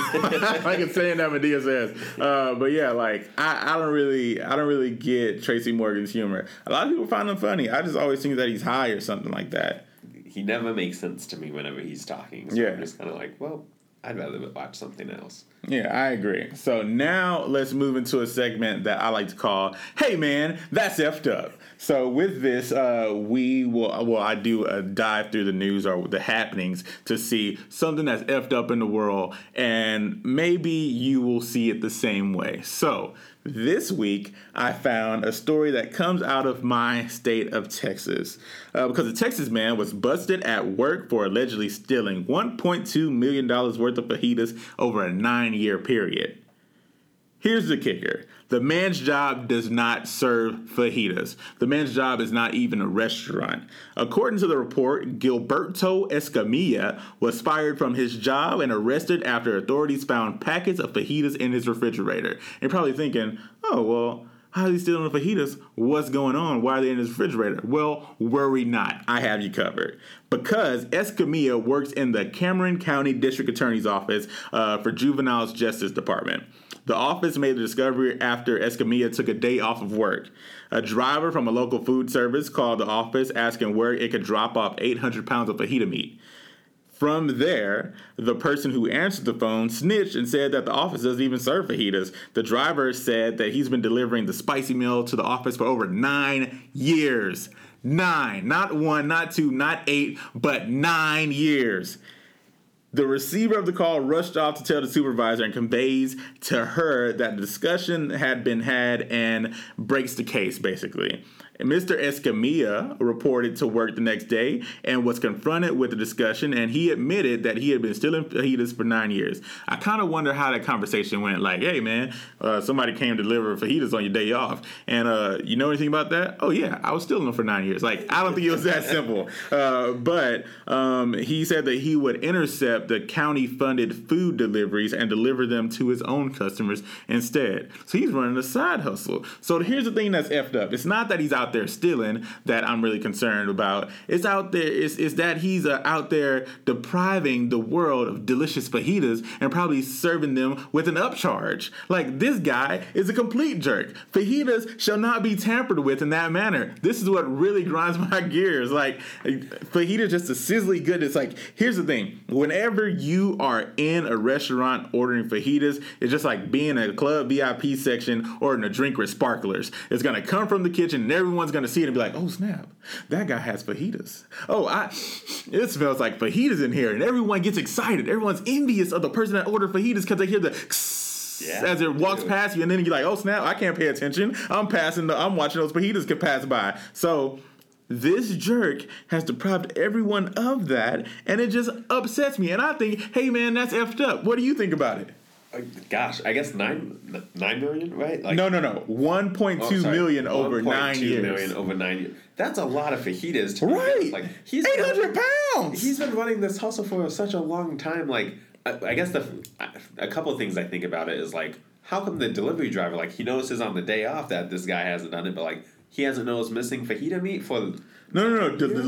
Like, it's saying that Medea says. Uh, but yeah, like I, I don't really, I don't really get Tracy Morgan's humor. Humor. A lot of people find him funny. I just always think that he's high or something like that. He never makes sense to me whenever he's talking. So yeah. I'm just kind of like, well, I'd rather watch something else. Yeah, I agree. So now let's move into a segment that I like to call, Hey Man, That's Effed Up. So with this, uh, we will, well, I do a dive through the news or the happenings to see something that's effed up in the world, and maybe you will see it the same way. So this week, I found a story that comes out of my state of Texas, uh, because a Texas man was busted at work for allegedly stealing one point two million dollars worth of fajitas over a nine-year period. Here's the kicker. The man's job does not serve fajitas. The man's job is not even a restaurant. According to the report, Gilberto Escamilla was fired from his job and arrested after authorities found packets of fajitas in his refrigerator. You're probably thinking, oh, well, how are they stealing the fajitas? What's going on? Why are they in his refrigerator? Well, worry not. I have you covered. Because Escamilla works in the Cameron County District Attorney's Office uh, for Juvenile's Justice Department. The office made the discovery after Escamilla took a day off of work. A driver from a local food service called the office asking where it could drop off eight hundred pounds of fajita meat. From there, the person who answered the phone snitched and said that the office doesn't even serve fajitas. The driver said that he's been delivering the spicy meal to the office for over nine years. Nine. Not one, not two, not eight, but nine years. The receiver of the call rushed off to tell the supervisor and conveys to her that the discussion had been had and breaks the case, basically. Mister Escamilla reported to work the next day and was confronted with the discussion, and he admitted that he had been stealing fajitas for nine years. I kind of wonder how that conversation went. Like, hey, man, uh, somebody came to deliver fajitas on your day off, and uh, you know anything about that? Oh, yeah, I was stealing them for nine years. Like, I don't think it was that simple. Uh, but um, he said that he would intercept the county-funded food deliveries and deliver them to his own customers instead. So he's running a side hustle. So here's the thing that's effed up. It's not that he's out out there stealing that I'm really concerned about. It's out there. It's, it's that he's uh, out there depriving the world of delicious fajitas and probably serving them with an upcharge. Like, this guy is a complete jerk. Fajitas shall not be tampered with in that manner. This is what really grinds my gears. Like, fajitas just a sizzly goodness. Like, here's the thing. Whenever you are in a restaurant ordering fajitas, it's just like being in a club V I P section ordering a drink with sparklers. It's going to come from the kitchen and everyone Everyone's going to see it and be like, oh, snap, that guy has fajitas. Oh, I, it smells like fajitas in here. And everyone gets excited. Everyone's envious of the person that ordered fajitas because they hear the yeah, as it walks dude. past you. And then you're like, oh, snap, I can't pay attention. I'm passing. The, I'm watching those fajitas get passed by. So this jerk has deprived everyone of that. And it just upsets me. And I think, hey, man, that's effed up. What do you think about it? Gosh, I guess nine nine million, right? Like, no, no, no, one point oh, two million over nine years. One point two million over nine years. That's a lot of fajitas, to right? Like, he's eight hundred pounds. He's been running this hustle for such a long time. Like, I, I guess the a couple of things I think about it is like, how come the delivery driver, like, he notices on the day off that this guy hasn't done it, but like, he hasn't noticed missing fajita meat for the. No, no, no. The, the,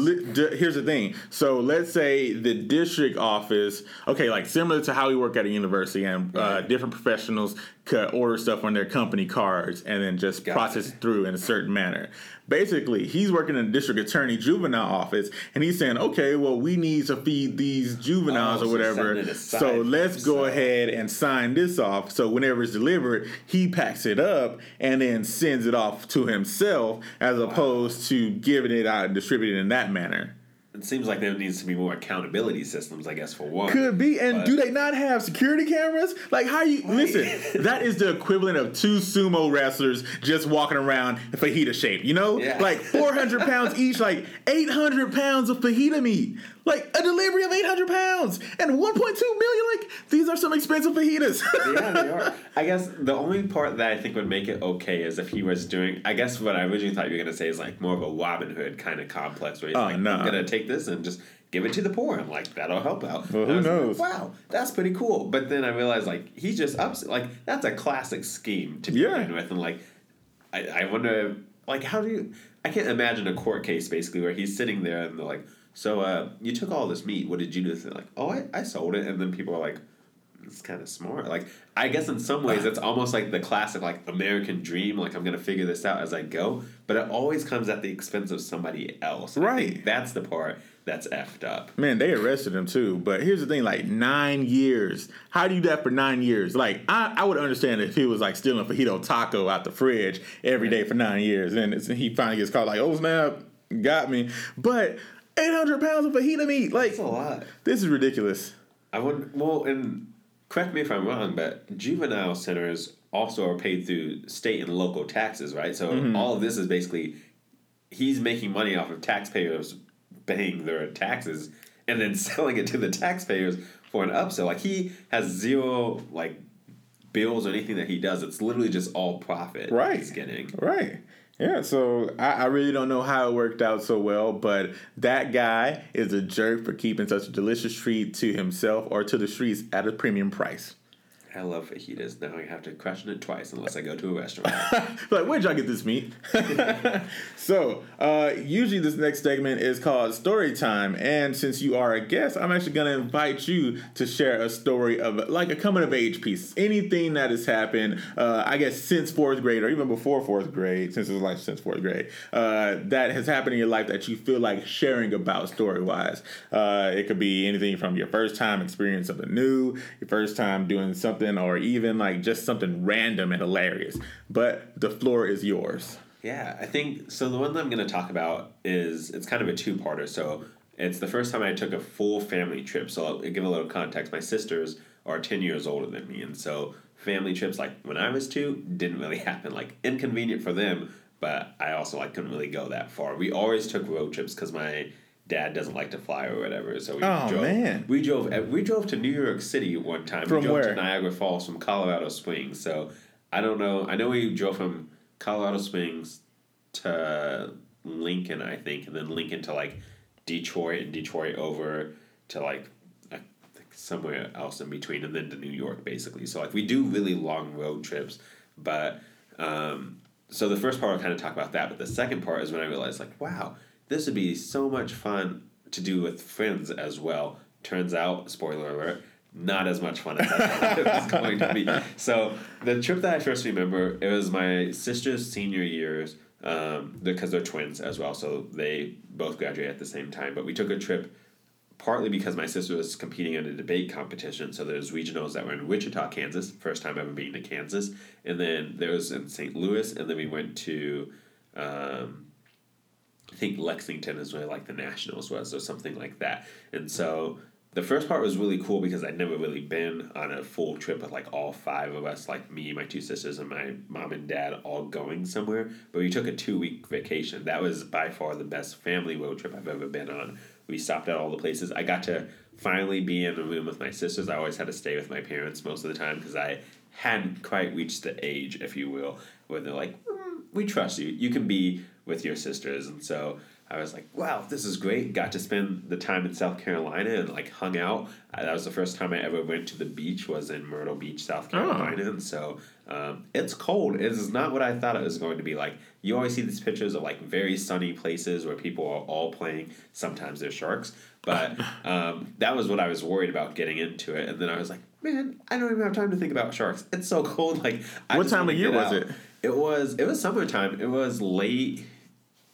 the, here's the thing. So let's say the district office, okay, like similar to how we work at a university, and uh, right. different professionals could order stuff on their company cards and then just Got process it. through in a certain manner. Basically, he's working in the district attorney juvenile office, and he's saying, okay, well, we need to feed these juveniles oh, or whatever, so let's go side. ahead and sign this off. So whenever it's delivered, he packs it up and then sends it off to himself as wow. opposed to giving it out distributed in that manner. It seems like there needs to be more accountability systems, I guess, for one. Could be. And but do they not have security cameras? Like, how you... Right. Listen, that is the equivalent of two sumo wrestlers just walking around in fajita shape, you know? Yeah. Like, four hundred pounds each, like, eight hundred pounds of fajita meat. Like, a delivery of eight hundred pounds and one point two million. Like, these are some expensive fajitas. Yeah, they are. I guess the only part that I think would make it okay is if he was doing... I guess what I originally thought you were going to say is, like, more of a Robin Hood kind of complex where he's uh, like, no. I'm going to take this and just give it to the poor. I'm like, that'll help out. Well, who knows? Like, wow, that's pretty cool. But then I realized, like, he's just upset. Like, that's a classic scheme to yeah. begin with. And, like, I, I wonder, like, how do you... I can't imagine a court case, basically, where he's sitting there and they're like, so uh, you took all this meat. What did you do with it? Like, oh, I, I sold it. And then people are like, it's kind of smart. Like, I guess in some ways it's almost like the classic, like, American dream, like, I'm going to figure this out as I go, but it always comes at the expense of somebody else. Right. I think that's the part that's effed up. Man, they arrested him too, but here's the thing, like, nine years. How do you do that for nine years? Like, I, I would understand if he was, like, stealing a fajito taco out the fridge every day for nine years, and it's, he finally gets caught like, oh, snap, got me. But eight hundred pounds of fajita meat, like, that's a lot. This is ridiculous. I wouldn't, well, and... correct me if I'm wrong, but juvenile centers also are paid through state and local taxes, right? So mm-hmm. all of this is basically he's making money off of taxpayers paying their taxes and then selling it to the taxpayers for an upsell. Like, he has zero, like, bills or anything that he does. It's literally just all profit right. he's getting. Right. Yeah, so I, I really don't know how it worked out so well, but that guy is a jerk for keeping such a delicious treat to himself or to the streets at a premium price. I love fajitas. Now I have to question it twice unless I go to a restaurant. Like, where'd y'all get this meat? So, uh, usually this next segment is called Story Time. And since you are a guest, I'm actually going to invite you to share a story of, like, a coming-of-age piece. Anything that has happened, uh, I guess, since fourth grade or even before fourth grade, since it was, like, since fourth grade, uh, that has happened in your life that you feel like sharing about story-wise. Uh, it could be anything from your first time experience of the new, your first time doing something, or even like just something random and hilarious. But the floor is yours. Yeah, I think, so the one that I'm going to talk about is, it's kind of a two-parter. So it's the first time I took a full family trip. So I'll give a little context. My sisters are ten years older than me. And so family trips, like when I was two, didn't really happen. Like, inconvenient for them, but I also like couldn't really go that far. We always took road trips because my dad doesn't like to fly or whatever, so we oh, drove. Man. We drove. We drove to New York City one time. From we drove where? To Niagara Falls from Colorado Springs. So I don't know. I know we drove from Colorado Springs to Lincoln, I think, and then Lincoln to like Detroit, and Detroit over to like I think somewhere else in between, and then to New York, basically. So like we do really long road trips, but um, so the first part I'll kind of talk about that, but the second part is when I realized like, wow, this would be so much fun to do with friends as well. Turns out, spoiler alert, not as much fun as I thought it was going to be. So the trip that I first remember, it was my sister's senior years, um, because they're twins as well, so they both graduate at the same time. But we took a trip partly because my sister was competing in a debate competition, so there's regionals that were in Wichita, Kansas, first time ever being to Kansas, and then there was in Saint Louis, and then we went to... Um, I think Lexington is where like the Nationals was or something like that. And so the first part was really cool because I'd never really been on a full trip with like all five of us, like me, my two sisters, and my mom and dad all going somewhere. But we took a two-week vacation. That was by far the best family road trip I've ever been on. We stopped at all the places. I got to finally be in a room with my sisters. I always had to stay with my parents most of the time because I hadn't quite reached the age, if you will, where they're like, mm, we trust you. You can be with your sisters. And so I was like, wow, this is great. Got to spend the time in South Carolina and like hung out. I, that was the first time I ever went to the beach, was in Myrtle Beach, South Carolina. Oh. And so um, it's cold. It is not what I thought it was going to be like. You always see these pictures of like very sunny places where people are all playing. Sometimes they're sharks. But um, that was what I was worried about getting into it. And then I was like, man, I don't even have time to think about sharks. It's so cold. Like, I what time of year was out. it? It was, it was summertime. It was late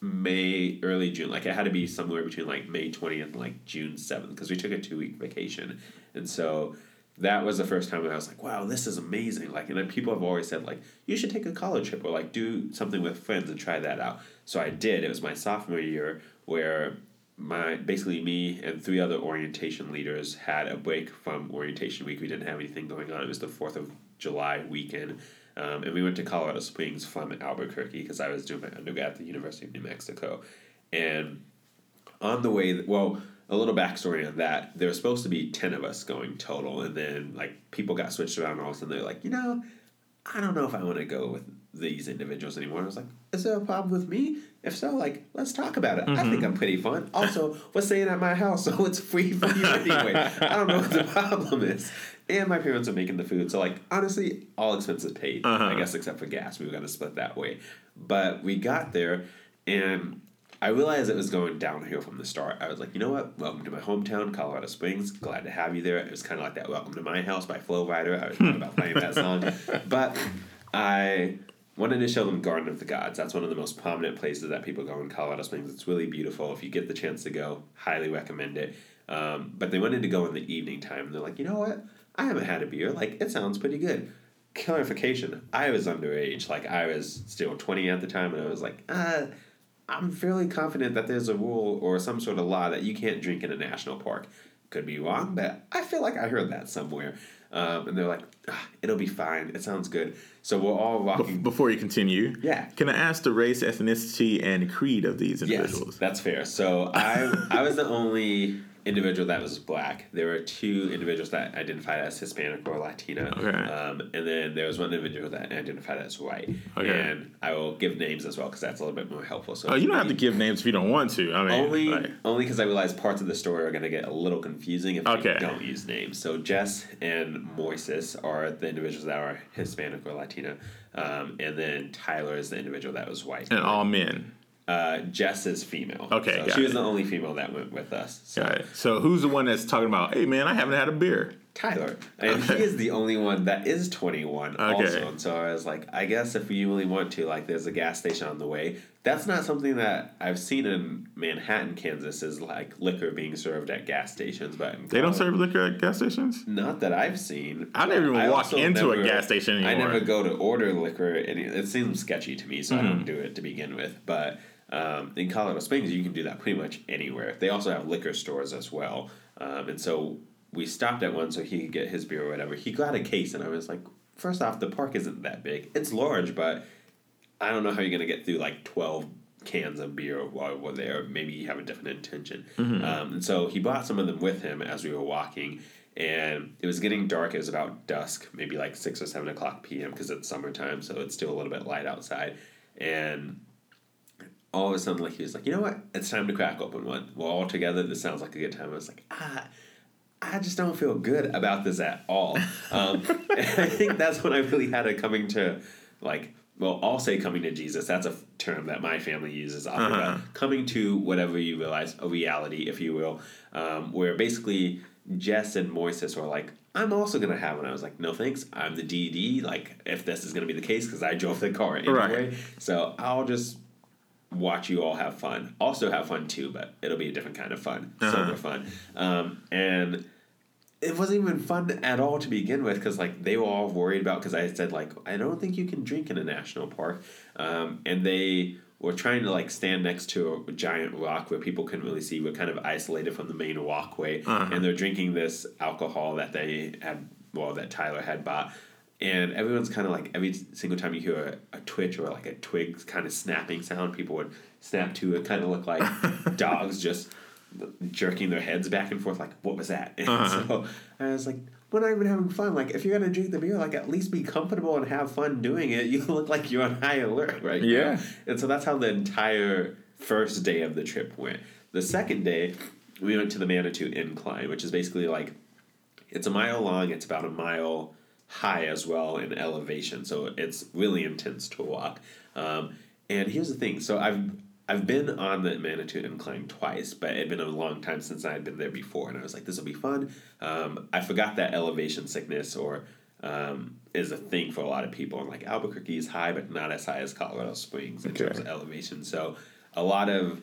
May, early June. Like, it had to be somewhere between like May twentieth and like June seventh because we took a two-week vacation. And so that was the first time when I was like, wow, this is amazing. Like, and then people have always said like, you should take a college trip or like do something with friends and try that out. So I did. It was my sophomore year where my basically me and three other orientation leaders had a break from orientation week. We didn't have anything going on. It was the fourth of July weekend. Um, and we went to Colorado Springs from Albuquerque because I was doing my undergrad at the University of New Mexico. And on the way, well, a little backstory on that, there was supposed to be ten of us going total. And then, like, people got switched around and all of a sudden they were like, you know, I don't know if I want to go with these individuals anymore. And I was like, is there a problem with me? If so, like, let's talk about it. Mm-hmm. I think I'm pretty fun. Also, we're staying at my house, so it's free for you anyway. I don't know what the problem is. And my parents are making the food, so, like, honestly, all expenses paid, uh-huh. I guess, except for gas. We were going to split that way. But we got there, and I realized it was going downhill from the start. I was like, you know what? Welcome to my hometown, Colorado Springs. Glad to have you there. It was kind of like that Welcome to My House by Flo Rida. I was thinking about playing that song. But I wanted to show them Garden of the Gods. That's one of the most prominent places that people go in Colorado Springs. It's really beautiful. If you get the chance to go, highly recommend it. Um, but they wanted to go in the evening time. And they're like, you know what? I haven't had a beer. Like, it sounds pretty good. Clarification, I was underage. Like, I was still twenty at the time, and I was like, ah, I'm fairly confident that there's a rule or some sort of law that you can't drink in a national park. Could be wrong, but I feel like I heard that somewhere. Um, and they're like, ah, it'll be fine. It sounds good. So we're all rocking. Be- before you continue, yeah, can I ask the race, ethnicity, and creed of these individuals? Yes, that's fair. So I I was the only individual that was black. There were two individuals that identified as Hispanic or Latino. Okay. Um, and then there was one individual that identified as white. Okay. And I will give names as well because that's a little bit more helpful. So oh, you don't have to give names if you don't want to. I mean, only like, only because I realize parts of the story are going to get a little confusing if okay. I don't use names. So Jess and Moises are the individuals that are Hispanic or Latino. Um, and then Tyler is the individual that was white. And all men. Uh, Jess is female. Okay, so got she was it. the only female that went with us. So. Got it. So who's the one that's talking about, hey, man, I haven't had a beer? Tyler. And okay. he is the only one that is twenty-one okay. also. And so I was like, I guess if you really want to, like, there's a gas station on the way. That's not something that I've seen in Manhattan, Kansas, is, like, liquor being served at gas stations. But They Colorado, don't serve liquor at gas stations? Not that I've seen. I never even I walk into never, a gas station anymore. I never go to order liquor. And it seems sketchy to me, so mm-hmm. I don't do it to begin with. But um, in Colorado Springs, you can do that pretty much anywhere. They also have liquor stores as well. Um, and so... We stopped at one so he could get his beer or whatever. He got a case, and I was like, first off, the park isn't that big. It's large, but I don't know how you're going to get through, like, twelve cans of beer while we're there. Maybe you have a different intention. Mm-hmm. Um, and so he brought some of them with him as we were walking, and it was getting dark. It was about dusk, maybe, like, six or seven o'clock p.m. because it's summertime, so it's still a little bit light outside. And all of a sudden, like, he was like, you know what? It's time to crack open one. We're all together. This sounds like a good time. I was like, ah. I just don't feel good about this at all. Um, and I think that's when I really had a coming to, like, well, I'll say coming to Jesus. That's a f- term that my family uses often. Uh-huh. About coming to whatever you realize, a reality, if you will, um, where basically Jess and Moises were like, I'm also going to have one. I was like, no, thanks. I'm the D D, like, if this is going to be the case, because I drove the car anyway. Right. So I'll just watch you all have fun. Also have fun too, but it'll be a different kind of fun. Uh-huh. Sober fun. Um, and it wasn't even fun at all to begin with because, like, they were all worried about, because I said, like, I don't think you can drink in a national park. Um, and they were trying to, like, stand next to a giant rock where people couldn't really see. We're kind of isolated from the main walkway. Uh-huh. And they're drinking this alcohol that they had, well, that Tyler had bought. And everyone's kind of like, every single time you hear a, a twitch or like a twig kind of snapping sound, people would snap to it, kind of look like dogs just jerking their heads back and forth, like, what was that? And uh-huh. so I was like, we're not even having fun. Like, if you're going to drink the beer, like, at least be comfortable and have fun doing it. You look like you're on high alert right yeah. now. And so that's how the entire first day of the trip went. The second day, we went to the Manitou Incline, which is basically like, it's a mile long, it's about a mile high as well in elevation, so it's really intense to walk. Um, and here's the thing: so I've I've been on the Manitou Incline twice, but it'd been a long time since I'd been there before, and I was like, "This will be fun." Um, I forgot that elevation sickness or um, is a thing for a lot of people. And like Albuquerque is high, but not as high as Colorado Springs in okay. terms of elevation. So a lot of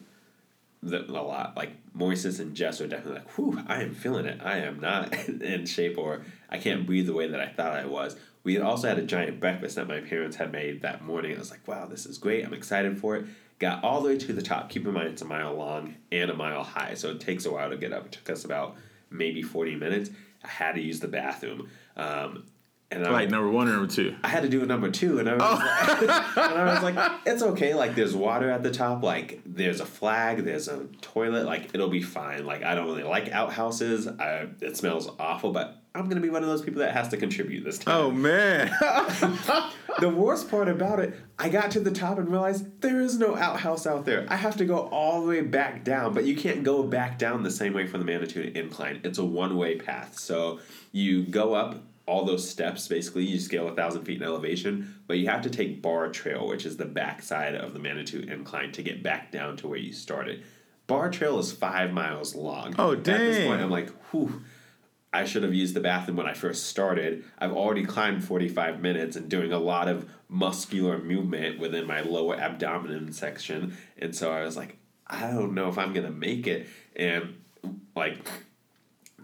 the, a lot like Moises and Jess are definitely like, whew, I am feeling it. I am not in shape, or I can't breathe the way that I thought I was. We had also had a giant breakfast that my parents had made that morning. I was like, wow, this is great. I'm excited for it. Got all the way to the top. Keep in mind, it's a mile long and a mile high, so it takes a while to get up. It took us about maybe forty minutes. I had to use the bathroom. Um, And like I'm, number one or number two? I had to do a number two, and I was, oh. like, and I was like, it's okay. Like, there's water at the top. Like, there's a flag. There's a toilet. Like, it'll be fine. Like, I don't really like outhouses. I, it smells awful, but I'm going to be one of those people that has to contribute this time. Oh, man. The worst part about it, I got to the top and realized there is no outhouse out there. I have to go all the way back down, but you can't go back down the same way from the Manitou Incline. It's a one-way path. So you go up all those steps, basically, you scale a thousand feet in elevation, but you have to take Bar Trail, which is the backside of the Manitou Incline, to get back down to where you started. Bar Trail is five miles long. Oh, dang. At this point, I'm like, whew, I should have used the bathroom when I first started. I've already climbed forty-five minutes and doing a lot of muscular movement within my lower abdomen section. And so I was like, I don't know if I'm going to make it. And, like,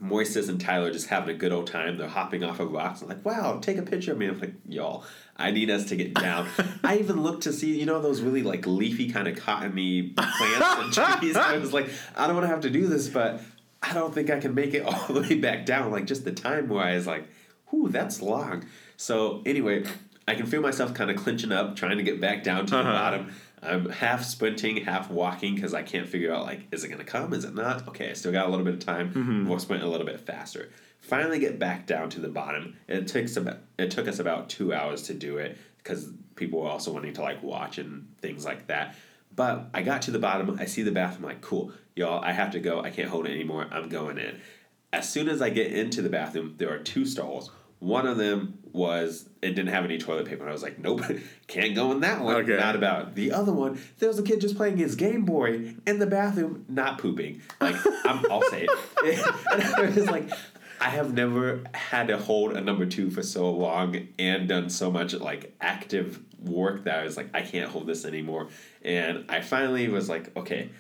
Moises and Tyler just having a good old time. They're hopping off of rocks. I'm like, wow, take a picture of me. I'm like, y'all, I need us to get down. I even looked to see, you know, those really, like, leafy kind of cottony plants and trees. I was like, I don't want to have to do this, but I don't think I can make it all the way back down. Like, just the time wise, like, whew, that's long. So, anyway, I can feel myself kind of clinching up, trying to get back down to uh-huh. the bottom. I'm half sprinting, half walking because I can't figure out, like, is it going to come? Is it not? Okay, I still got a little bit of time. Mm-hmm. We'll sprint a little bit faster. Finally get back down to the bottom. It takes about, it took us about two hours to do it because people were also wanting to, like, watch and things like that. But I got to the bottom. I see the bathroom. I'm like, cool, y'all, I have to go. I can't hold it anymore. I'm going in. As soon as I get into the bathroom, there are two stalls. One of them was, it didn't have any toilet paper. And I was like, nope, can't go in that one. Okay. Not about it. The other one, there was a kid just playing his Game Boy in the bathroom, not pooping. Like, I'm, I'll say it. And I was like, I have never had to hold a number two for so long and done so much, like, active work that I was like, I can't hold this anymore. And I finally was like, okay,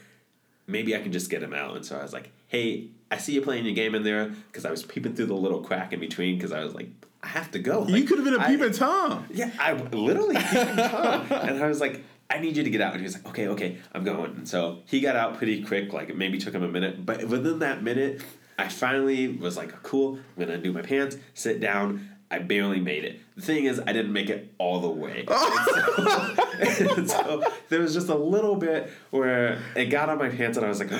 maybe I can just get him out. And so I was like, hey, I see you playing your game in there, because I was peeping through the little crack in between because I was like, I have to go. Like, you could have been a peeping I, Tom. Yeah, I literally peeping Tom. And I was like, I need you to get out. And he was like, okay, okay, I'm going. And so he got out pretty quick. Like, it maybe took him a minute. But within that minute, I finally was like, cool, I'm going to undo my pants, sit down. I barely made it. The thing is, I didn't make it all the way. Oh. And so, and so there was just a little bit where it got on my pants and I was like,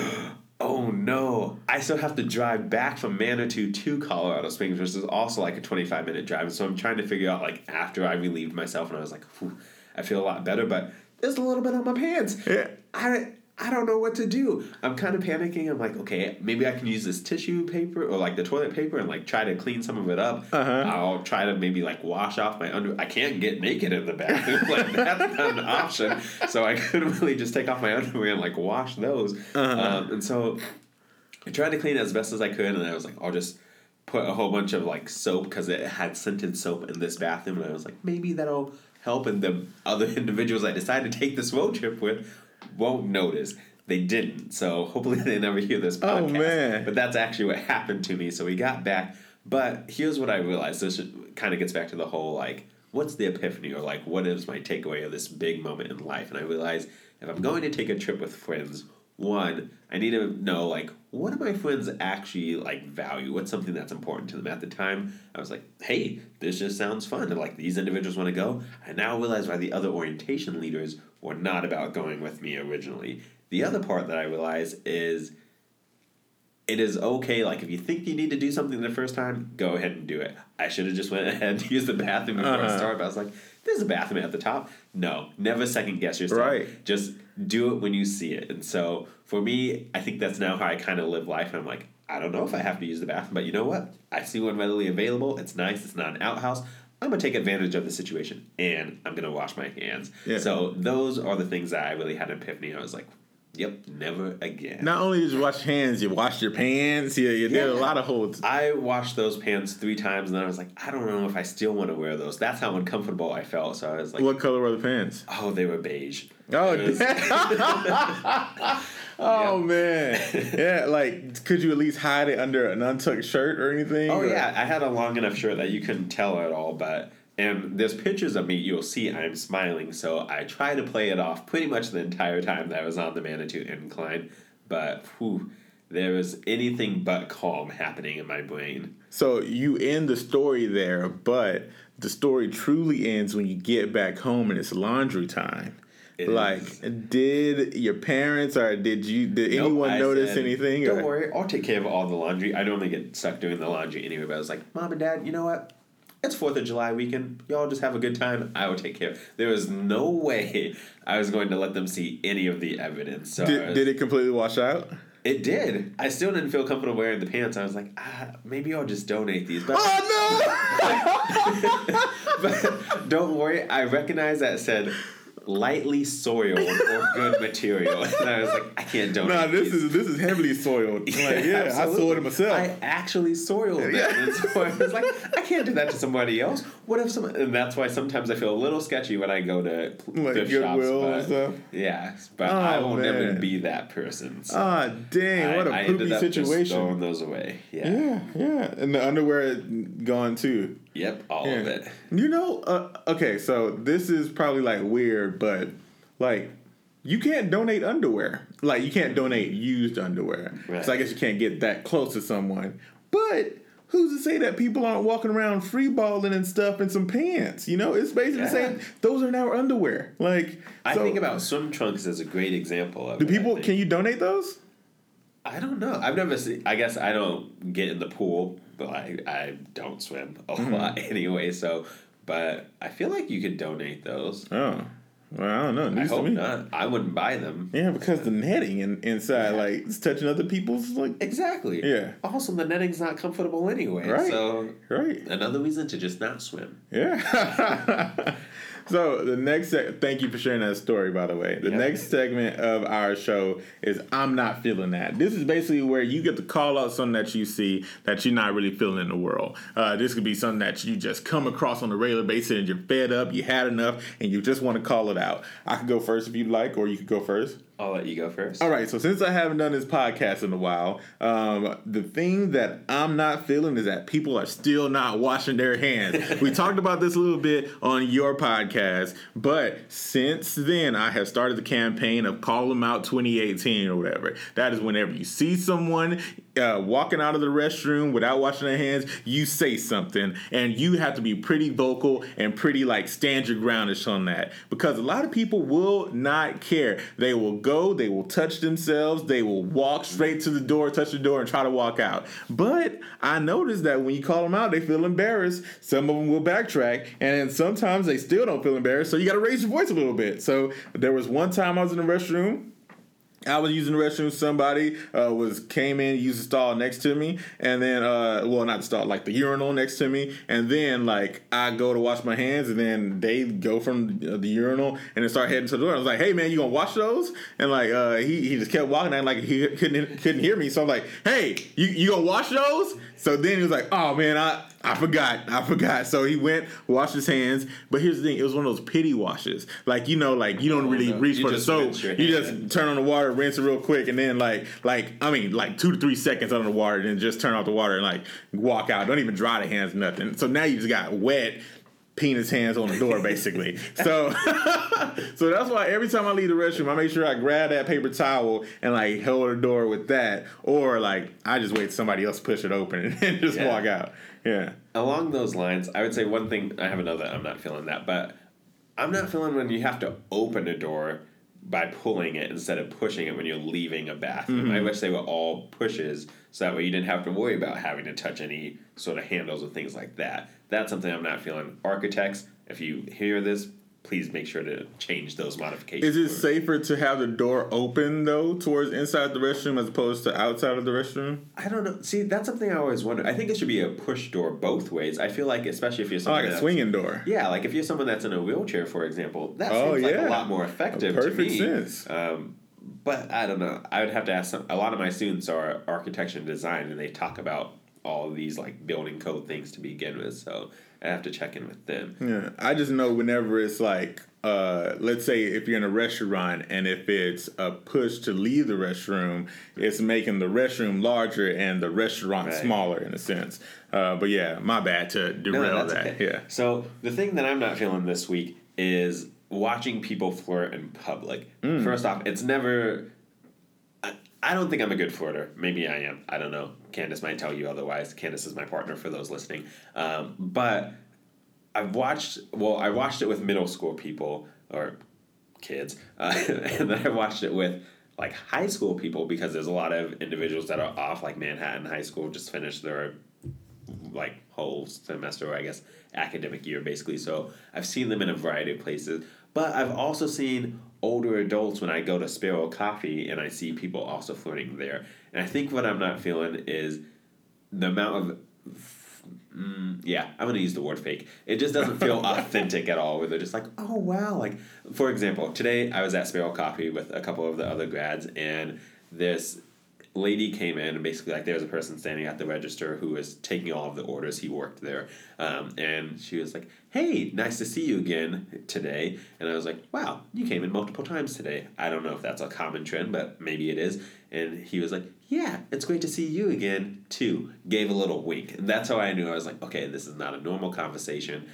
oh no, I still have to drive back from Manitou to Colorado Springs, which is also like a twenty-five minute drive. And so I'm trying to figure out, like, after I relieved myself, and I was like, whew, I feel a lot better, but there's a little bit on my pants. Yeah. I I don't know what to do. I'm kind of panicking. I'm like, okay, maybe I can use this tissue paper or, like, the toilet paper and, like, try to clean some of it up. Uh-huh. I'll try to maybe, like, wash off my underwear. I can't get naked in the bathroom. Like, that's not an option. So I couldn't really just take off my underwear and, like, wash those. Uh-huh. Um, and so I tried to clean it as best as I could, and I was like, I'll just put a whole bunch of, like, soap because it had scented soap in this bathroom. And I was like, maybe that'll help. And the other individuals I decided to take this road trip with won't notice. They didn't. So hopefully they never hear this podcast. Oh, man. But that's actually what happened to me. So we got back. But here's what I realized. This kind of gets back to the whole, like, what's the epiphany, or, like, what is my takeaway of this big moment in life? And I realized if I'm going to take a trip with friends, one, I need to know, like, what do my friends actually, like, value? What's something that's important to them? At the time, I was like, hey, this just sounds fun. And, like, these individuals want to go. I now realize why the other orientation leaders were not about going with me originally. The other part that I realize is it is okay, like, if you think you need to do something the first time, go ahead and do it. I should have just went ahead and used the bathroom before uh-huh. I started, but I was like, there's a bathroom at the top. No, never second guess yourself. Right. Just do it when you see it. And so for me, I think that's now how I kind of live life. I'm like, I don't know if I have to use the bathroom, but you know what? I see one readily available. It's nice. It's not an outhouse. I'm going to take advantage of the situation, and I'm going to wash my hands. Yeah. So those are the things that I really had an epiphany. I was like, yep, never again. Not only did you wash hands, you washed your pants. You, you yeah. did a lot of holds. I washed those pants three times, and then I was like, I don't know if I still want to wear those. That's how uncomfortable I felt. So I was like, what color were the pants? Oh, they were beige. Oh, was... oh yep. man. Yeah, like, could you at least hide it under an untucked shirt or anything? Oh, or... yeah. I had a long enough shirt that you couldn't tell at all, but... And there's pictures of me, you'll see I'm smiling, so I try to play it off pretty much the entire time that I was on the Manitou Incline, but whew, there was anything but calm happening in my brain. So you end the story there, but the story truly ends when you get back home and it's laundry time. It like, is. Did your parents or did you? Did nope, anyone I notice said, anything? Don't or? worry, I'll take care of all the laundry. I normally get stuck doing the laundry anyway, but I was like, Mom and Dad, you know what? It's fourth of July weekend. Y'all just have a good time. I will take care. There was no way I was going to let them see any of the evidence. So did, was, did it completely wash out? It did. I still didn't feel comfortable wearing the pants. I was like, ah, maybe I'll just donate these. But oh, no! But don't worry. I recognize that said... lightly soiled or good material, and I was like, I can't donate. No, nah, this these. is this is heavily soiled. Like, yeah, yeah I soiled it myself. I actually soiled it. Yeah. And so I was like, I can't do that to somebody else. What if some? And that's why sometimes I feel a little sketchy when I go to like thrift shops. Goodwill and stuff. Yeah, but oh, I will never be that person. So ah, oh, dang! I, what a I poopy ended up situation. Just throwing those away. Yeah, yeah, yeah. And the underwear gone too. Yep, all yeah. of it. You know, uh, okay, so this is probably, like, weird, but, like, you can't donate underwear. Like, you can't donate used underwear. Right. So I guess you can't get that close to someone. But... who's to say that people aren't walking around free balling and stuff in some pants? You know, it's basically yeah. the same. Those are now underwear. Like I so, think about swim trunks as a great example of. Do it, people? Can you donate those? I don't know. I've never seen. I guess I don't get in the pool, but I I don't swim a mm-hmm. lot anyway. So, but I feel like you could donate those. Oh. Well, I don't know. News I hope not. I wouldn't buy them. Yeah, because the netting in, inside, yeah. like, it's touching other people's, like... Exactly. Yeah. Also, the netting's not comfortable anyway. Right. So, right. Another reason to just not swim. Yeah. So, the next... Seg- Thank you for sharing that story, by the way. The yeah. next segment of our show is I'm Not Feeling That. This is basically where you get to call out something that you see that you're not really feeling in the world. Uh, this could be something that you just come across on a regular basis and you're fed up, you had enough, and you just want to call it out. I could go first if you'd like, or you could go first. I'll let you go first. All right, so since I haven't done this podcast in a while, um, the thing that I'm not feeling is that people are still not washing their hands. We talked about this a little bit on your podcast, but since then, I have started the campaign of Call Them Out twenty eighteen or whatever. That is whenever you see someone uh, walking out of the restroom without washing their hands, you say something, and you have to be pretty vocal and pretty, like, stand your groundish on that, because a lot of people will not care. They will go, they will touch themselves, they will walk straight to the door, touch the door, and try to walk out. But I noticed that when you call them out, they feel embarrassed. Some of them will backtrack, and sometimes they still don't feel embarrassed, so you got to raise your voice a little bit. So there was one time I was in the restroom. I was using the restroom. Somebody uh, was came in, used the stall next to me, and then, uh, well, not the stall, like the urinal next to me, and then, like, I go to wash my hands, and then they go from the, the urinal and then start heading to the door. I was like, "Hey, man, you gonna wash those?" And like, uh, he he just kept walking, and like he couldn't couldn't hear me, so I'm like, "Hey, you you gonna wash those?" So then he was like, "Oh man, I." I forgot. I forgot. So he went, washed his hands. But here's the thing. It was one of those pity washes. Like, you know, like, you don't really oh, no. reach you for the soap. You just turn on the water, rinse it real quick, and then, like, like I mean, like, two to three seconds under the water, and then just turn off the water and, like, walk out. Don't even dry the hands, nothing. So now you just got wet penis hands on the door, basically. so so that's why every time I leave the restroom, I make sure I grab that paper towel and, like, hold the door with that. Or, like, I just wait for somebody else to push it open and, and just yeah. walk out. Yeah. Along those lines, I would say one thing, I have another, I'm not feeling that, but I'm not feeling when you have to open a door by pulling it instead of pushing it when you're leaving a bathroom. Mm-hmm. I wish they were all pushes so that way you didn't have to worry about having to touch any sort of handles or things like that. That's something I'm not feeling. Architects, if you hear this, please make sure to change those modifications. Is it safer to have the door open, though, towards inside the restroom as opposed to outside of the restroom? I don't know. See, that's something I always wonder. I think it should be a push door both ways. I feel like, especially if you're someone oh, like a swinging door. Yeah, like if you're someone that's in a wheelchair, for example, that oh, seems yeah. like a lot more effective to me. Perfect sense. Um, but I don't know. I would have to ask some, a lot of my students are architecture and design, and they talk about all of these, like, building code things to begin with, so I have to check in with them. Yeah, I just know whenever it's like, uh, let's say if you're in a restaurant and if it's a push to leave the restroom, it's making the restroom larger and the restaurant right. smaller in a sense. Uh, but yeah, my bad to derail no, that. Okay. Yeah. So the thing that I'm not feeling this week is watching people flirt in public. Mm. First off, it's never... I don't think I'm a good flirter. Maybe I am. I don't know. Candace might tell you otherwise. Candace is my partner for those listening. Um, but I've watched, well, I watched it with middle school people or kids. Uh, and then I watched it with, like, high school people because there's a lot of individuals that are off, like Manhattan High School just finished their, like, whole semester or, I guess, academic year basically. So I've seen them in a variety of places. But I've also seen older adults when I go to Sparrow Coffee and I see people also flirting there. And I think what I'm not feeling is the amount of... Mm, yeah, I'm going to use the word fake. It just doesn't feel authentic at all where they're just like, oh, wow. Like, for example, today I was at Sparrow Coffee with a couple of the other grads and this lady came in and basically, like, there was a person standing at the register who was taking all of the orders. He worked there. Um, and she was like, hey, nice to see you again today. And I was like, wow, you came in multiple times today. I don't know if that's a common trend, but maybe it is. And he was like, yeah, it's great to see you again, too. Gave a little wink. And that's how I knew. I was like, okay, this is not a normal conversation.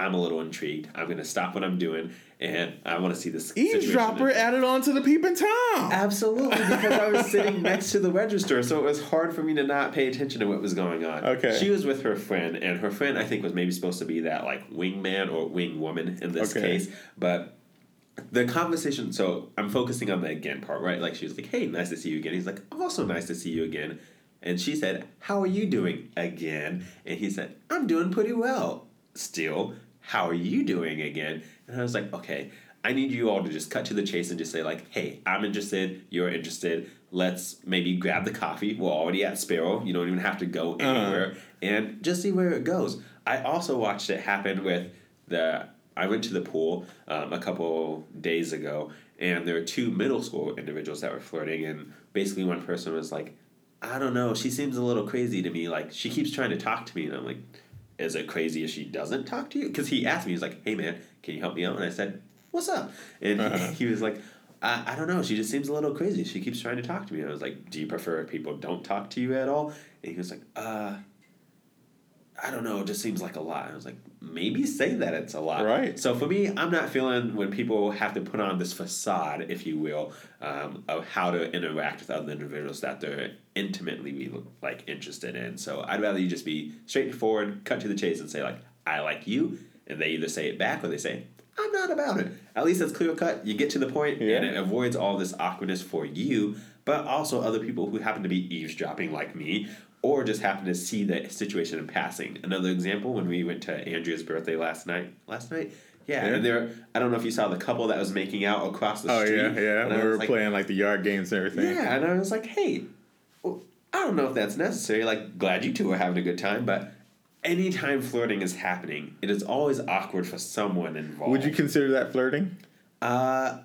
I'm a little intrigued. I'm going to stop what I'm doing, and I want to see this eavesdropper added on to the peep in town. Absolutely, because I was sitting next to the register, so it was hard for me to not pay attention to what was going on. Okay. She was with her friend, and her friend, I think, was maybe supposed to be that, like, wingman or wing woman in this okay. case, but... The conversation, so I'm focusing on the again part, right? Like, she was like, hey, nice to see you again. He's like, also nice to see you again. And she said, how are you doing again? And he said, I'm doing pretty well. Still, how are you doing again? And I was like, okay, I need you all to just cut to the chase and just say, like, hey, I'm interested, you're interested. Let's maybe grab the coffee. We're already at Sparrow. You don't even have to go anywhere. Uh-huh. And just see where it goes. I also watched it happen with the... I went to the pool um, a couple days ago, and there were two middle school individuals that were flirting, and basically one person was like, I don't know, she seems a little crazy to me. Like, she keeps trying to talk to me, and I'm like, is it crazy if she doesn't talk to you? Because he asked me, he's like, hey, man, can you help me out? And I said, what's up? And uh-huh. he was like, I-, I don't know, she just seems a little crazy. She keeps trying to talk to me. And I was like, do you prefer if people don't talk to you at all? And he was like, uh... I don't know, it just seems like a lot. I was like, maybe say that it's a lot. Right. So for me, I'm not feeling when people have to put on this facade, if you will, um, of how to interact with other individuals that they're intimately like interested in. So I'd rather you just be straightforward, cut to the chase, and say, like, I like you, and they either say it back or they say, I'm not about it. At least it's clear cut. You get to the point, yeah. and it avoids all this awkwardness for you, but also other people who happen to be eavesdropping like me, or just happen to see the situation in passing. Another example, when we went to Andrea's birthday last night. Last night? Yeah. yeah. And there, I don't know if you saw the couple that was making out across the oh, street. Oh, yeah, yeah. And we were like, playing, like, the yard games and everything. Yeah, and I was like, hey, well, I don't know if that's necessary. Like, glad you two are having a good time, but anytime flirting is happening, it is always awkward for someone involved. Would you consider that flirting? Uh,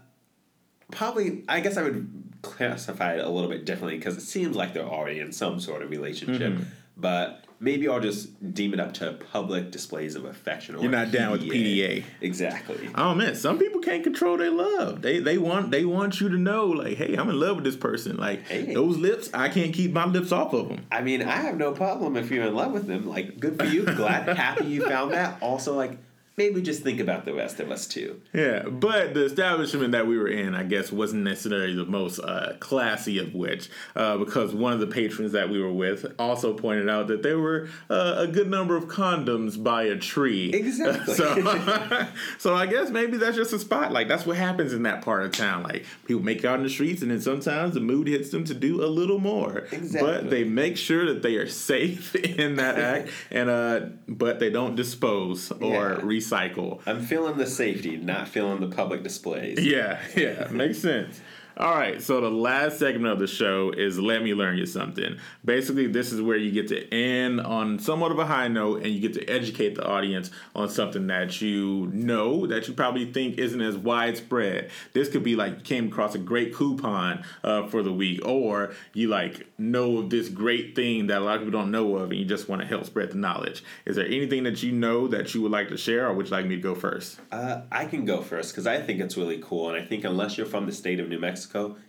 probably, I guess I would... classify it a little bit differently because it seems like they're already in some sort of relationship, mm-hmm. but maybe I'll just deem it up to public displays of affection. Or you're not P D A. Down with P D A, exactly. Oh man, some people can't control their love. They they want they want you to know, like, hey, I'm in love with this person. Like, hey. Those lips, I can't keep my lips off of them. I mean, I have no problem if you're in love with them. Like, good for you. Glad, happy you found that. Also, like. Maybe just think about the rest of us, too. Yeah, but the establishment that we were in, I guess, wasn't necessarily the most uh, classy of which, uh, because one of the patrons that we were with also pointed out that there were uh, a good number of condoms by a tree. Exactly. Uh, so, so I guess maybe that's just a spot. Like, that's what happens in that part of town. Like, people make out in the streets, and then sometimes the mood hits them to do a little more. Exactly. But they make sure that they are safe in that act, and uh, but they don't dispose or yeah. recycle. Cycle. I'm feeling the safety, not feeling the public displays. Yeah, yeah, makes sense. All right, so the last segment of the show is Let Me Learn You Something. Basically, this is where you get to end on somewhat of a high note and you get to educate the audience on something that you know that you probably think isn't as widespread. This could be like you came across a great coupon uh, for the week, or you like know of this great thing that a lot of people don't know of and you just want to help spread the knowledge. Is there anything that you know that you would like to share, or would you like me to go first? Uh, I can go first because I think it's really cool, and I think unless you're from the state of New Mexico,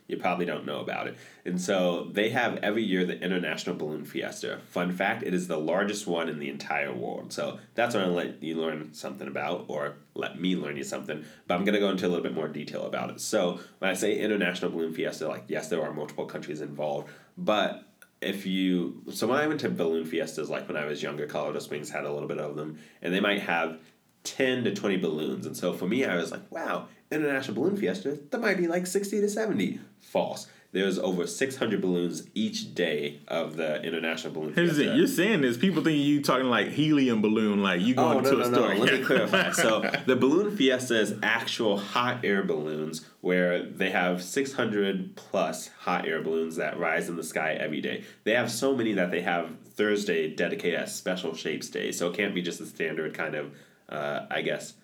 you probably don't know about it. And so they have every year the International Balloon Fiesta. Fun fact, it is the largest one in the entire world. So that's what I'm going to let you learn something about, or let me learn you something. But I'm going to go into a little bit more detail about it. So when I say International Balloon Fiesta, like, yes, there are multiple countries involved, but if you... So when I went to balloon fiestas, like when I was younger, Colorado Springs had a little bit of them, and they might have ten to twenty balloons. And so for me, I was like, wow, International Balloon Fiesta, there might be like sixty to seventy. False. There's over six hundred balloons each day of the International Balloon Fiesta. Here's it. You're saying this, people think you talking like helium balloon, like you going oh, no, to no, a no, store. No. Let me clarify. So the Balloon Fiesta is actual hot air balloons where they have six hundred plus hot air balloons that rise in the sky every day. They have so many that they have Thursday dedicated as Special Shapes Day. So it can't be just a standard kind of, uh, I guess,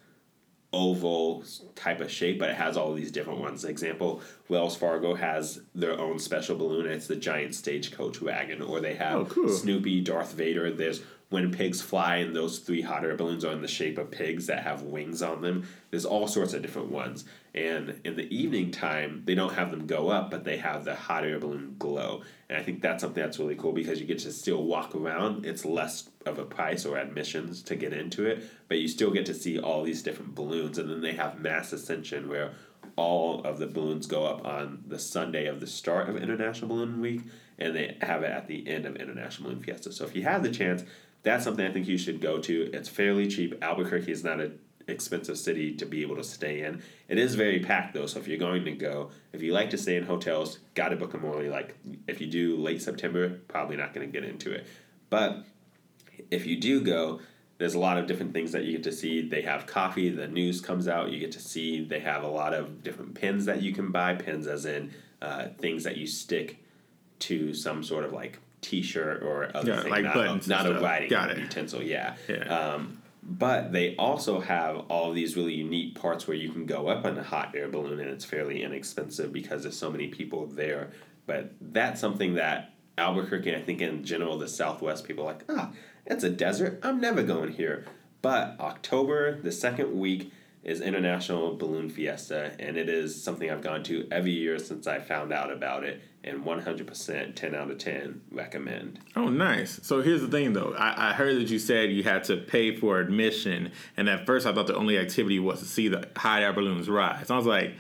oval type of shape, but it has all these different ones. For example, Wells Fargo has their own special balloon. It's the giant stagecoach wagon, or they have oh, cool. Snoopy, Darth Vader. There's when pigs fly and those three hot air balloons are in the shape of pigs that have wings on them. There's all sorts of different ones. And in the evening time, they don't have them go up, but they have the hot air balloon glow. And I think that's something that's really cool because you get to still walk around. It's less of a price or admissions to get into it, but you still get to see all these different balloons. And then they have mass ascension where all of the balloons go up on the Sunday of the start of International Balloon Week, and they have it at the end of International Balloon Fiesta. So if you have the chance, that's something I think you should go to. It's fairly cheap. Albuquerque is not an expensive city to be able to stay in. It is very packed, though, so if you're going to go, if you like to stay in hotels, got to book them early. Like, if you do late September, probably not going to get into it. But if you do go, there's a lot of different things that you get to see. They have coffee. The news comes out. You get to see. They have a lot of different pins that you can buy. Pins as in uh, things that you stick to some sort of, like, T-shirt or other yeah, thing, like not, buttons not a writing Got utensil. It. Yeah. yeah. Um, but they also have all these really unique parts where you can go up in a hot air balloon, and it's fairly inexpensive because there's so many people there. But that's something that Albuquerque, and I think in general the Southwest, people are like, ah, oh, it's a desert. I'm never going here. But October, the second week, is International Balloon Fiesta, and it is something I've gone to every year since I found out about it, and one hundred percent, ten out of ten, recommend. Oh, nice. So here's the thing, though. I, I heard that you said you had to pay for admission, and at first I thought the only activity was to see the hot air balloons rise. So I was like,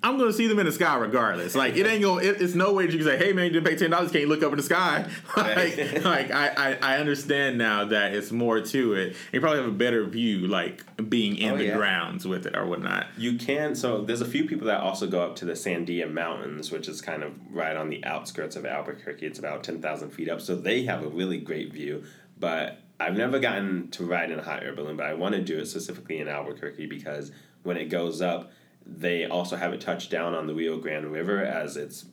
I'm going to see them in the sky regardless. Like, it ain't going to, it, it's no way that you can say, hey, man, you didn't pay ten dollars, can't you look up in the sky? like, like I, I, I understand now that it's more to it. You probably have a better view, like, being in oh, the yeah. grounds with it or whatnot. You can. So there's a few people that also go up to the Sandia Mountains, which is kind of right on the outskirts of Albuquerque. It's about ten thousand feet up. So they have a really great view. But I've never gotten to ride in a hot air balloon, but I want to do it specifically in Albuquerque because when it goes up, they also have it touch down on the Rio Grande River as it's,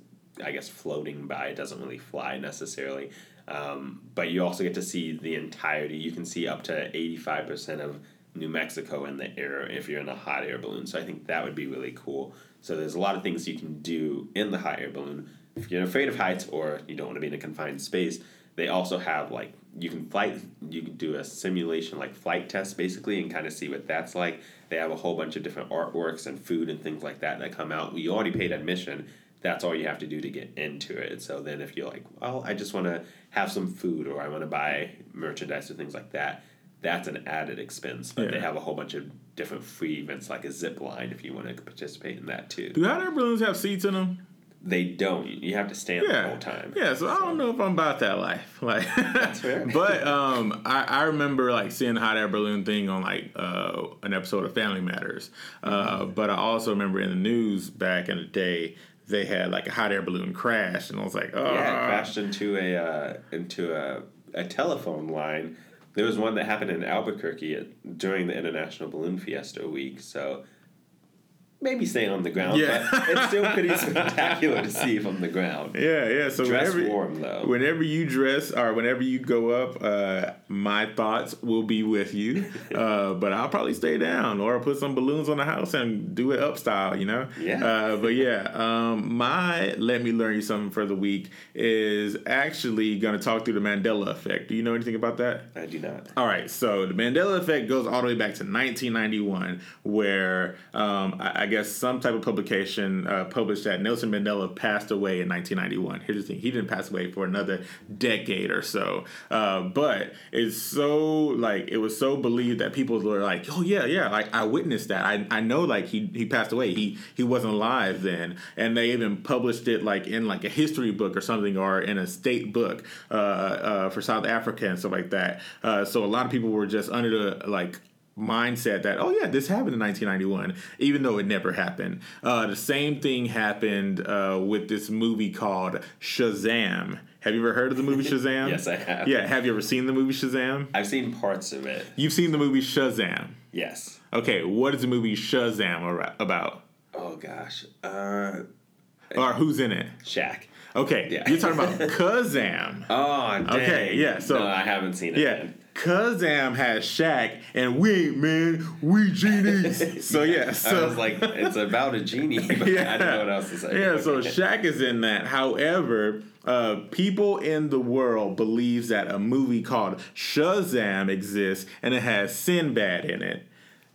I guess, floating by. It doesn't really fly necessarily. Um, but you also get to see the entirety. You can see up to eighty-five percent of New Mexico in the air if you're in a hot air balloon. So I think that would be really cool. So there's a lot of things you can do in the hot air balloon. If you're afraid of heights or you don't want to be in a confined space, they also have, like, you can flight, you can do a simulation, like, flight test, basically, and kind of see what that's like. They have a whole bunch of different artworks and food and things like that that come out. You already paid admission. That's all you have to do to get into it. So then if you're like, well, I just want to have some food or I want to buy merchandise or things like that, that's an added expense. But yeah. they have a whole bunch of different free events, like a zip line, if you want to participate in that, too. Do hot air balloons have seats in them? They don't. You have to stand yeah. the whole time. Yeah, so, so I don't know if I'm about that life. Like, that's fair. But um, I, I remember, like, seeing the hot air balloon thing on, like, uh, an episode of Family Matters. Uh, mm-hmm. But I also remember in the news back in the day, they had, like, a hot air balloon crash. And I was like, oh. Yeah, it crashed into a, uh, into a, a telephone line. There was one that happened in Albuquerque at, during the International Balloon Fiesta week, so... Maybe stay on the ground, yeah. but it's still pretty spectacular to see from the ground. Yeah, yeah. So dress whenever, warm, though. Whenever you dress or whenever you go up, uh, my thoughts will be with you. Uh, but I'll probably stay down or put some balloons on the house and do it up style, you know? Yeah. Uh, but yeah, um, my Let Me Learn You Something for the week is actually going to talk through the Mandela Effect. Do you know anything about that? I do not. All right. So the Mandela Effect goes all the way back to nineteen ninety-one, where um, I, I I guess some type of publication uh, published that Nelson Mandela passed away in nineteen ninety-one. Here's the thing. He didn't pass away for another decade or so. Uh, but it's so, like, it was so believed that people were like, oh, yeah, yeah, like, I witnessed that. I, I know, like, he, he passed away. He he wasn't alive then. And they even published it, like, in, like, a history book or something or in a state book uh, uh, for South Africa and stuff like that. Uh, so a lot of people were just under the, like, mindset that, oh, yeah, this happened in nineteen ninety-one, even though it never happened. Uh, the same thing happened uh, with this movie called Shazam. Have you ever heard of the movie Shazam? Yes, I have. Yeah, have you ever seen the movie Shazam? I've seen parts of it. You've seen the movie Shazam? Yes. Okay, what is the movie Shazam about? Oh, gosh. Uh, or who's in it? Shaq. Okay, yeah. You're talking about Kazam. Oh, dang. Okay, yeah. So no, I haven't seen it. Yeah. Then. Kazam has Shaq, and we, man, we genies. So, yeah. So. I was like, it's about a genie, but yeah. I don't know what else to say. Yeah, okay. So Shaq is in that. However, uh, people in the world believes that a movie called Shazam exists, and it has Sinbad in it.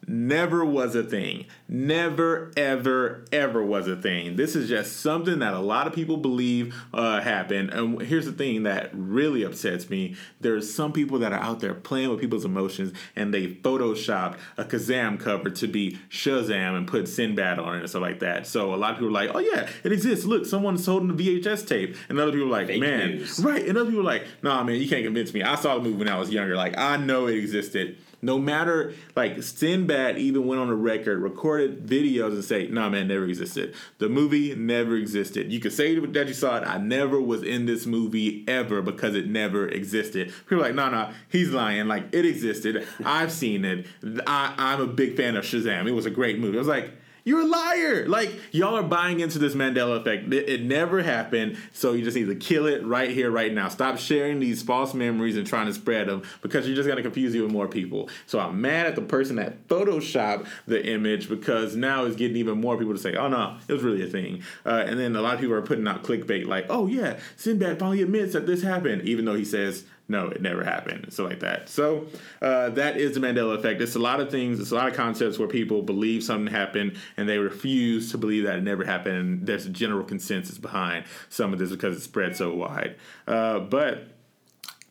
Never was a thing. Never, ever, ever was a thing. This is just something that a lot of people believe uh, happened. And here's the thing that really upsets me. There's some people that are out there playing with people's emotions, and they photoshopped a Kazam cover to be Shazam and put Sinbad on it and stuff like that. So a lot of people are like, oh, yeah, it exists. Look, someone's holding a V H S tape. And other people are like, fake man. News. Right. And other people are like, nah, man, you can't convince me. I saw the movie when I was younger. Like, I know it existed. No matter, like, Sinbad even went on a record, recorded videos and say, nah, man, never existed. The movie never existed. You could say that you saw it. I never was in this movie ever because it never existed. People are like, nah, nah, he's lying. Like, it existed. I've seen it. I, I'm a big fan of Shazam. It was a great movie. I was like, you're a liar. Like, y'all are buying into this Mandela effect. It, it never happened, so you just need to kill it right here, right now. Stop sharing these false memories and trying to spread them because you're just going to confuse you with more people. So I'm mad at the person that photoshopped the image because now it's getting even more people to say, oh, no, it was really a thing. Uh, and then a lot of people are putting out clickbait like, oh, yeah, Sinbad finally admits that this happened, even though he says, no, it never happened. So like that. So uh, that is the Mandela effect. It's a lot of things. It's a lot of concepts where people believe something happened and they refuse to believe that it never happened. And there's a general consensus behind some of this because it spread so wide. Uh, but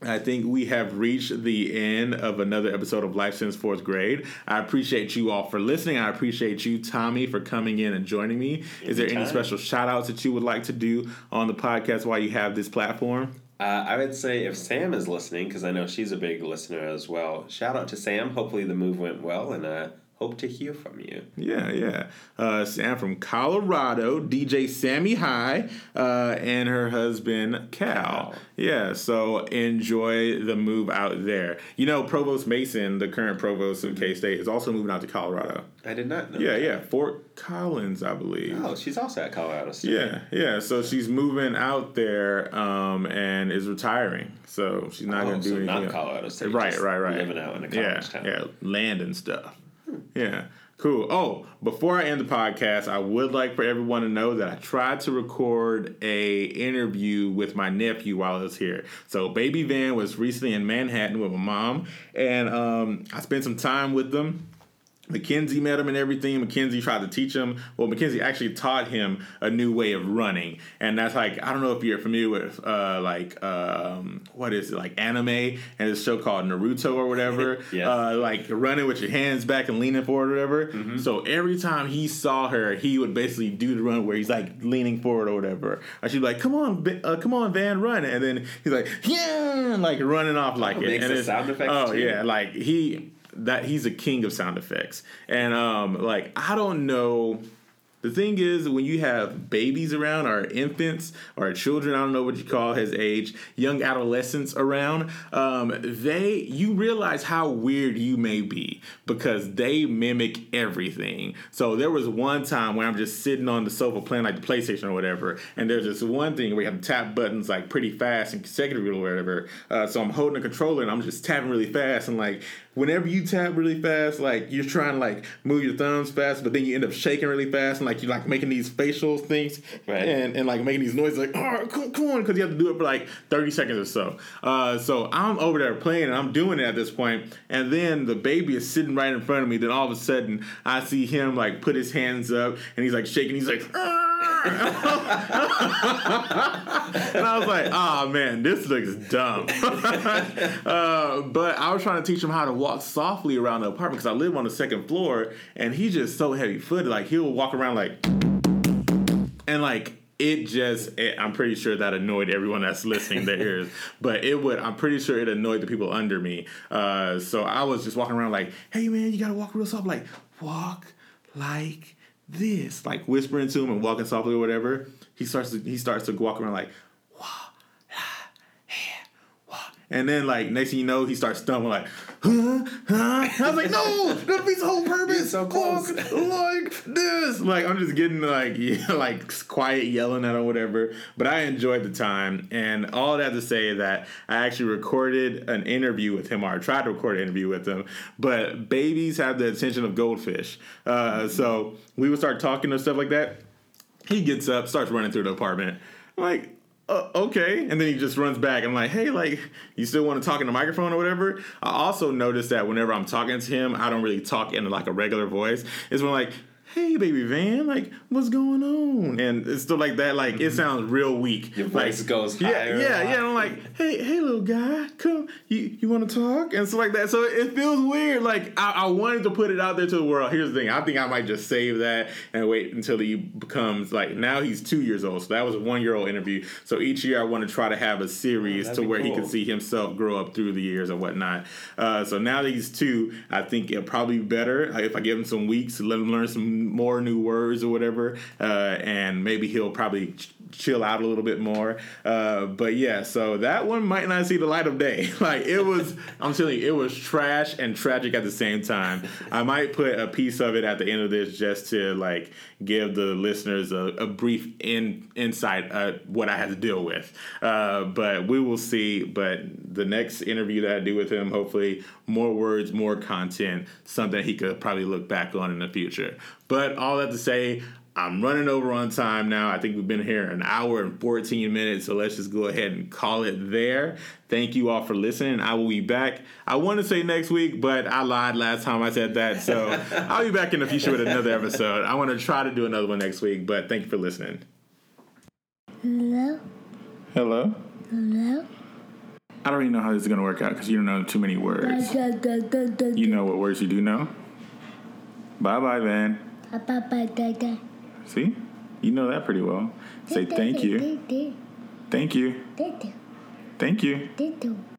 I think we have reached the end of another episode of Life Since Fourth Grade. I appreciate you all for listening. I appreciate you, Tommy, for coming in and joining me. Is there any special shout outs that you would like to do on the podcast while you have this platform? Uh, I would say if Sam is listening, because I know she's a big listener as well, shout out to Sam. Hopefully the move went well, and I hope to hear from you. Yeah, yeah. Uh, Sam from Colorado, D J Sammy High, uh, and her husband, Cal. Wow. Yeah, so enjoy the move out there. You know, Provost Mason, the current provost of K-State, is also moving out to Colorado. I did not know yeah, that. Yeah, yeah, Fort Collins, I believe. Oh, she's also at Colorado State. Yeah, yeah, so she's moving out there um, and is retiring. So she's not oh, going to so do anything. Not Colorado State. Right, right, right. Living out in a college yeah, town. Yeah, land and stuff. Hmm. Yeah. Cool. Oh, before I end the podcast, I would like for everyone to know that I tried to record a interview with my nephew while I was here. So Baby Van was recently in Manhattan with my mom, and um, I spent some time with them. Mackenzie met him and everything. Mackenzie tried to teach him. Well, Mackenzie actually taught him a new way of running. And that's like, I don't know if you're familiar with, uh, like, um, what is it? Like anime and this show called Naruto or whatever. Yes. uh, like running with your hands back and leaning forward or whatever. Mm-hmm. So every time he saw her, he would basically do the run where he's like leaning forward or whatever. And she'd be like, come on, uh, come on, Van, run. And then he's like, yeah, and like running off like oh, it. Makes and the sound effects oh, too. Yeah. Like he... that he's a king of sound effects. And um like I don't know, the thing is when you have babies around or infants or children, I don't know what you call his age, young adolescents around, um they you realize how weird you may be because they mimic everything. So there was one time when I'm just sitting on the sofa playing like the PlayStation or whatever, and there's this one thing where you have to tap buttons like pretty fast and consecutively or whatever. Uh, so I'm holding a controller and I'm just tapping really fast, and like whenever you tap really fast, like you're trying to like move your thumbs fast, but then you end up shaking really fast, and like you're like making these facial things, right. and, and like making these noises, like oh come, come on, because you have to do it for like thirty seconds or so. Uh, so I'm over there playing and I'm doing it at this point, and then the baby is sitting right in front of me. Then all of a sudden I see him like put his hands up and he's like shaking. He's like. And I was like, oh man, this looks dumb. uh, but I was trying to teach him how to walk softly around the apartment because I live on the second floor, and he's just so heavy footed. Like he'll walk around like, and like it just. It, I'm pretty sure that annoyed everyone that's listening their ears. But it would. I'm pretty sure it annoyed the people under me. Uh, so I was just walking around like, hey man, you gotta walk real soft. Like walk like. This like whispering to him and walking softly or whatever. He starts to he starts to walk around like wah, ah, yeah, wah. And then, like, next thing you know, he starts stumbling, like, huh, huh. I was like, no, that'd be the whole purpose. So close. Look, like this. Like, I'm just getting, like, yeah, like quiet yelling at or whatever. But I enjoyed the time. And all that to say that I actually recorded an interview with him, or I tried to record an interview with him. But babies have the attention of goldfish. Uh, mm-hmm. So we would start talking and stuff like that. He gets up, starts running through the apartment. I'm like, Uh, okay, and then he just runs back. I'm like, hey, like, you still want to talk in the microphone or whatever? I also noticed that whenever I'm talking to him, I don't really talk in, like, a regular voice. It's when, like, hey, baby Van, like, what's going on? And it's still like that. Like, mm-hmm. It sounds real weak. Your voice like, goes yeah, higher. Yeah, yeah, and I'm like, hey, hey, little guy, come, you, you want to talk? And stuff like that. So it feels weird. Like, I, I wanted to put it out there to the world. Here's the thing. I think I might just save that and wait until he becomes, like, now he's two years old. So that was a one-year-old interview. So each year I want to try to have a series oh, to where cool. he can see himself grow up through the years and whatnot. Uh, so now that he's two, I think it'll probably be better if I give him some weeks, let him learn some more new words or whatever, uh, and maybe he'll probably ch- chill out a little bit more. Uh, but yeah, so that one might not see the light of day. Like it was, I'm telling you, it was trash and tragic at the same time. I might put a piece of it at the end of this just to like give the listeners a, a brief in, insight of what I had to deal with. Uh, but we will see. But the next interview that I do with him, hopefully more words, more content, something he could probably look back on in the future. But all that to say, I'm running over on time now. I think we've been here an hour and fourteen minutes, so let's just go ahead and call it there. Thank you all for listening. I will be back. I want to say next week, but I lied last time I said that, so I'll be back in the future with another episode. I want to try to do another one next week, but thank you for listening. Hello? Hello? Hello? I don't even know how this is going to work out because you don't know too many words. You know what words you do know? Bye-bye, Van. See? You know that pretty well. Say thank you. Thank you. Thank you.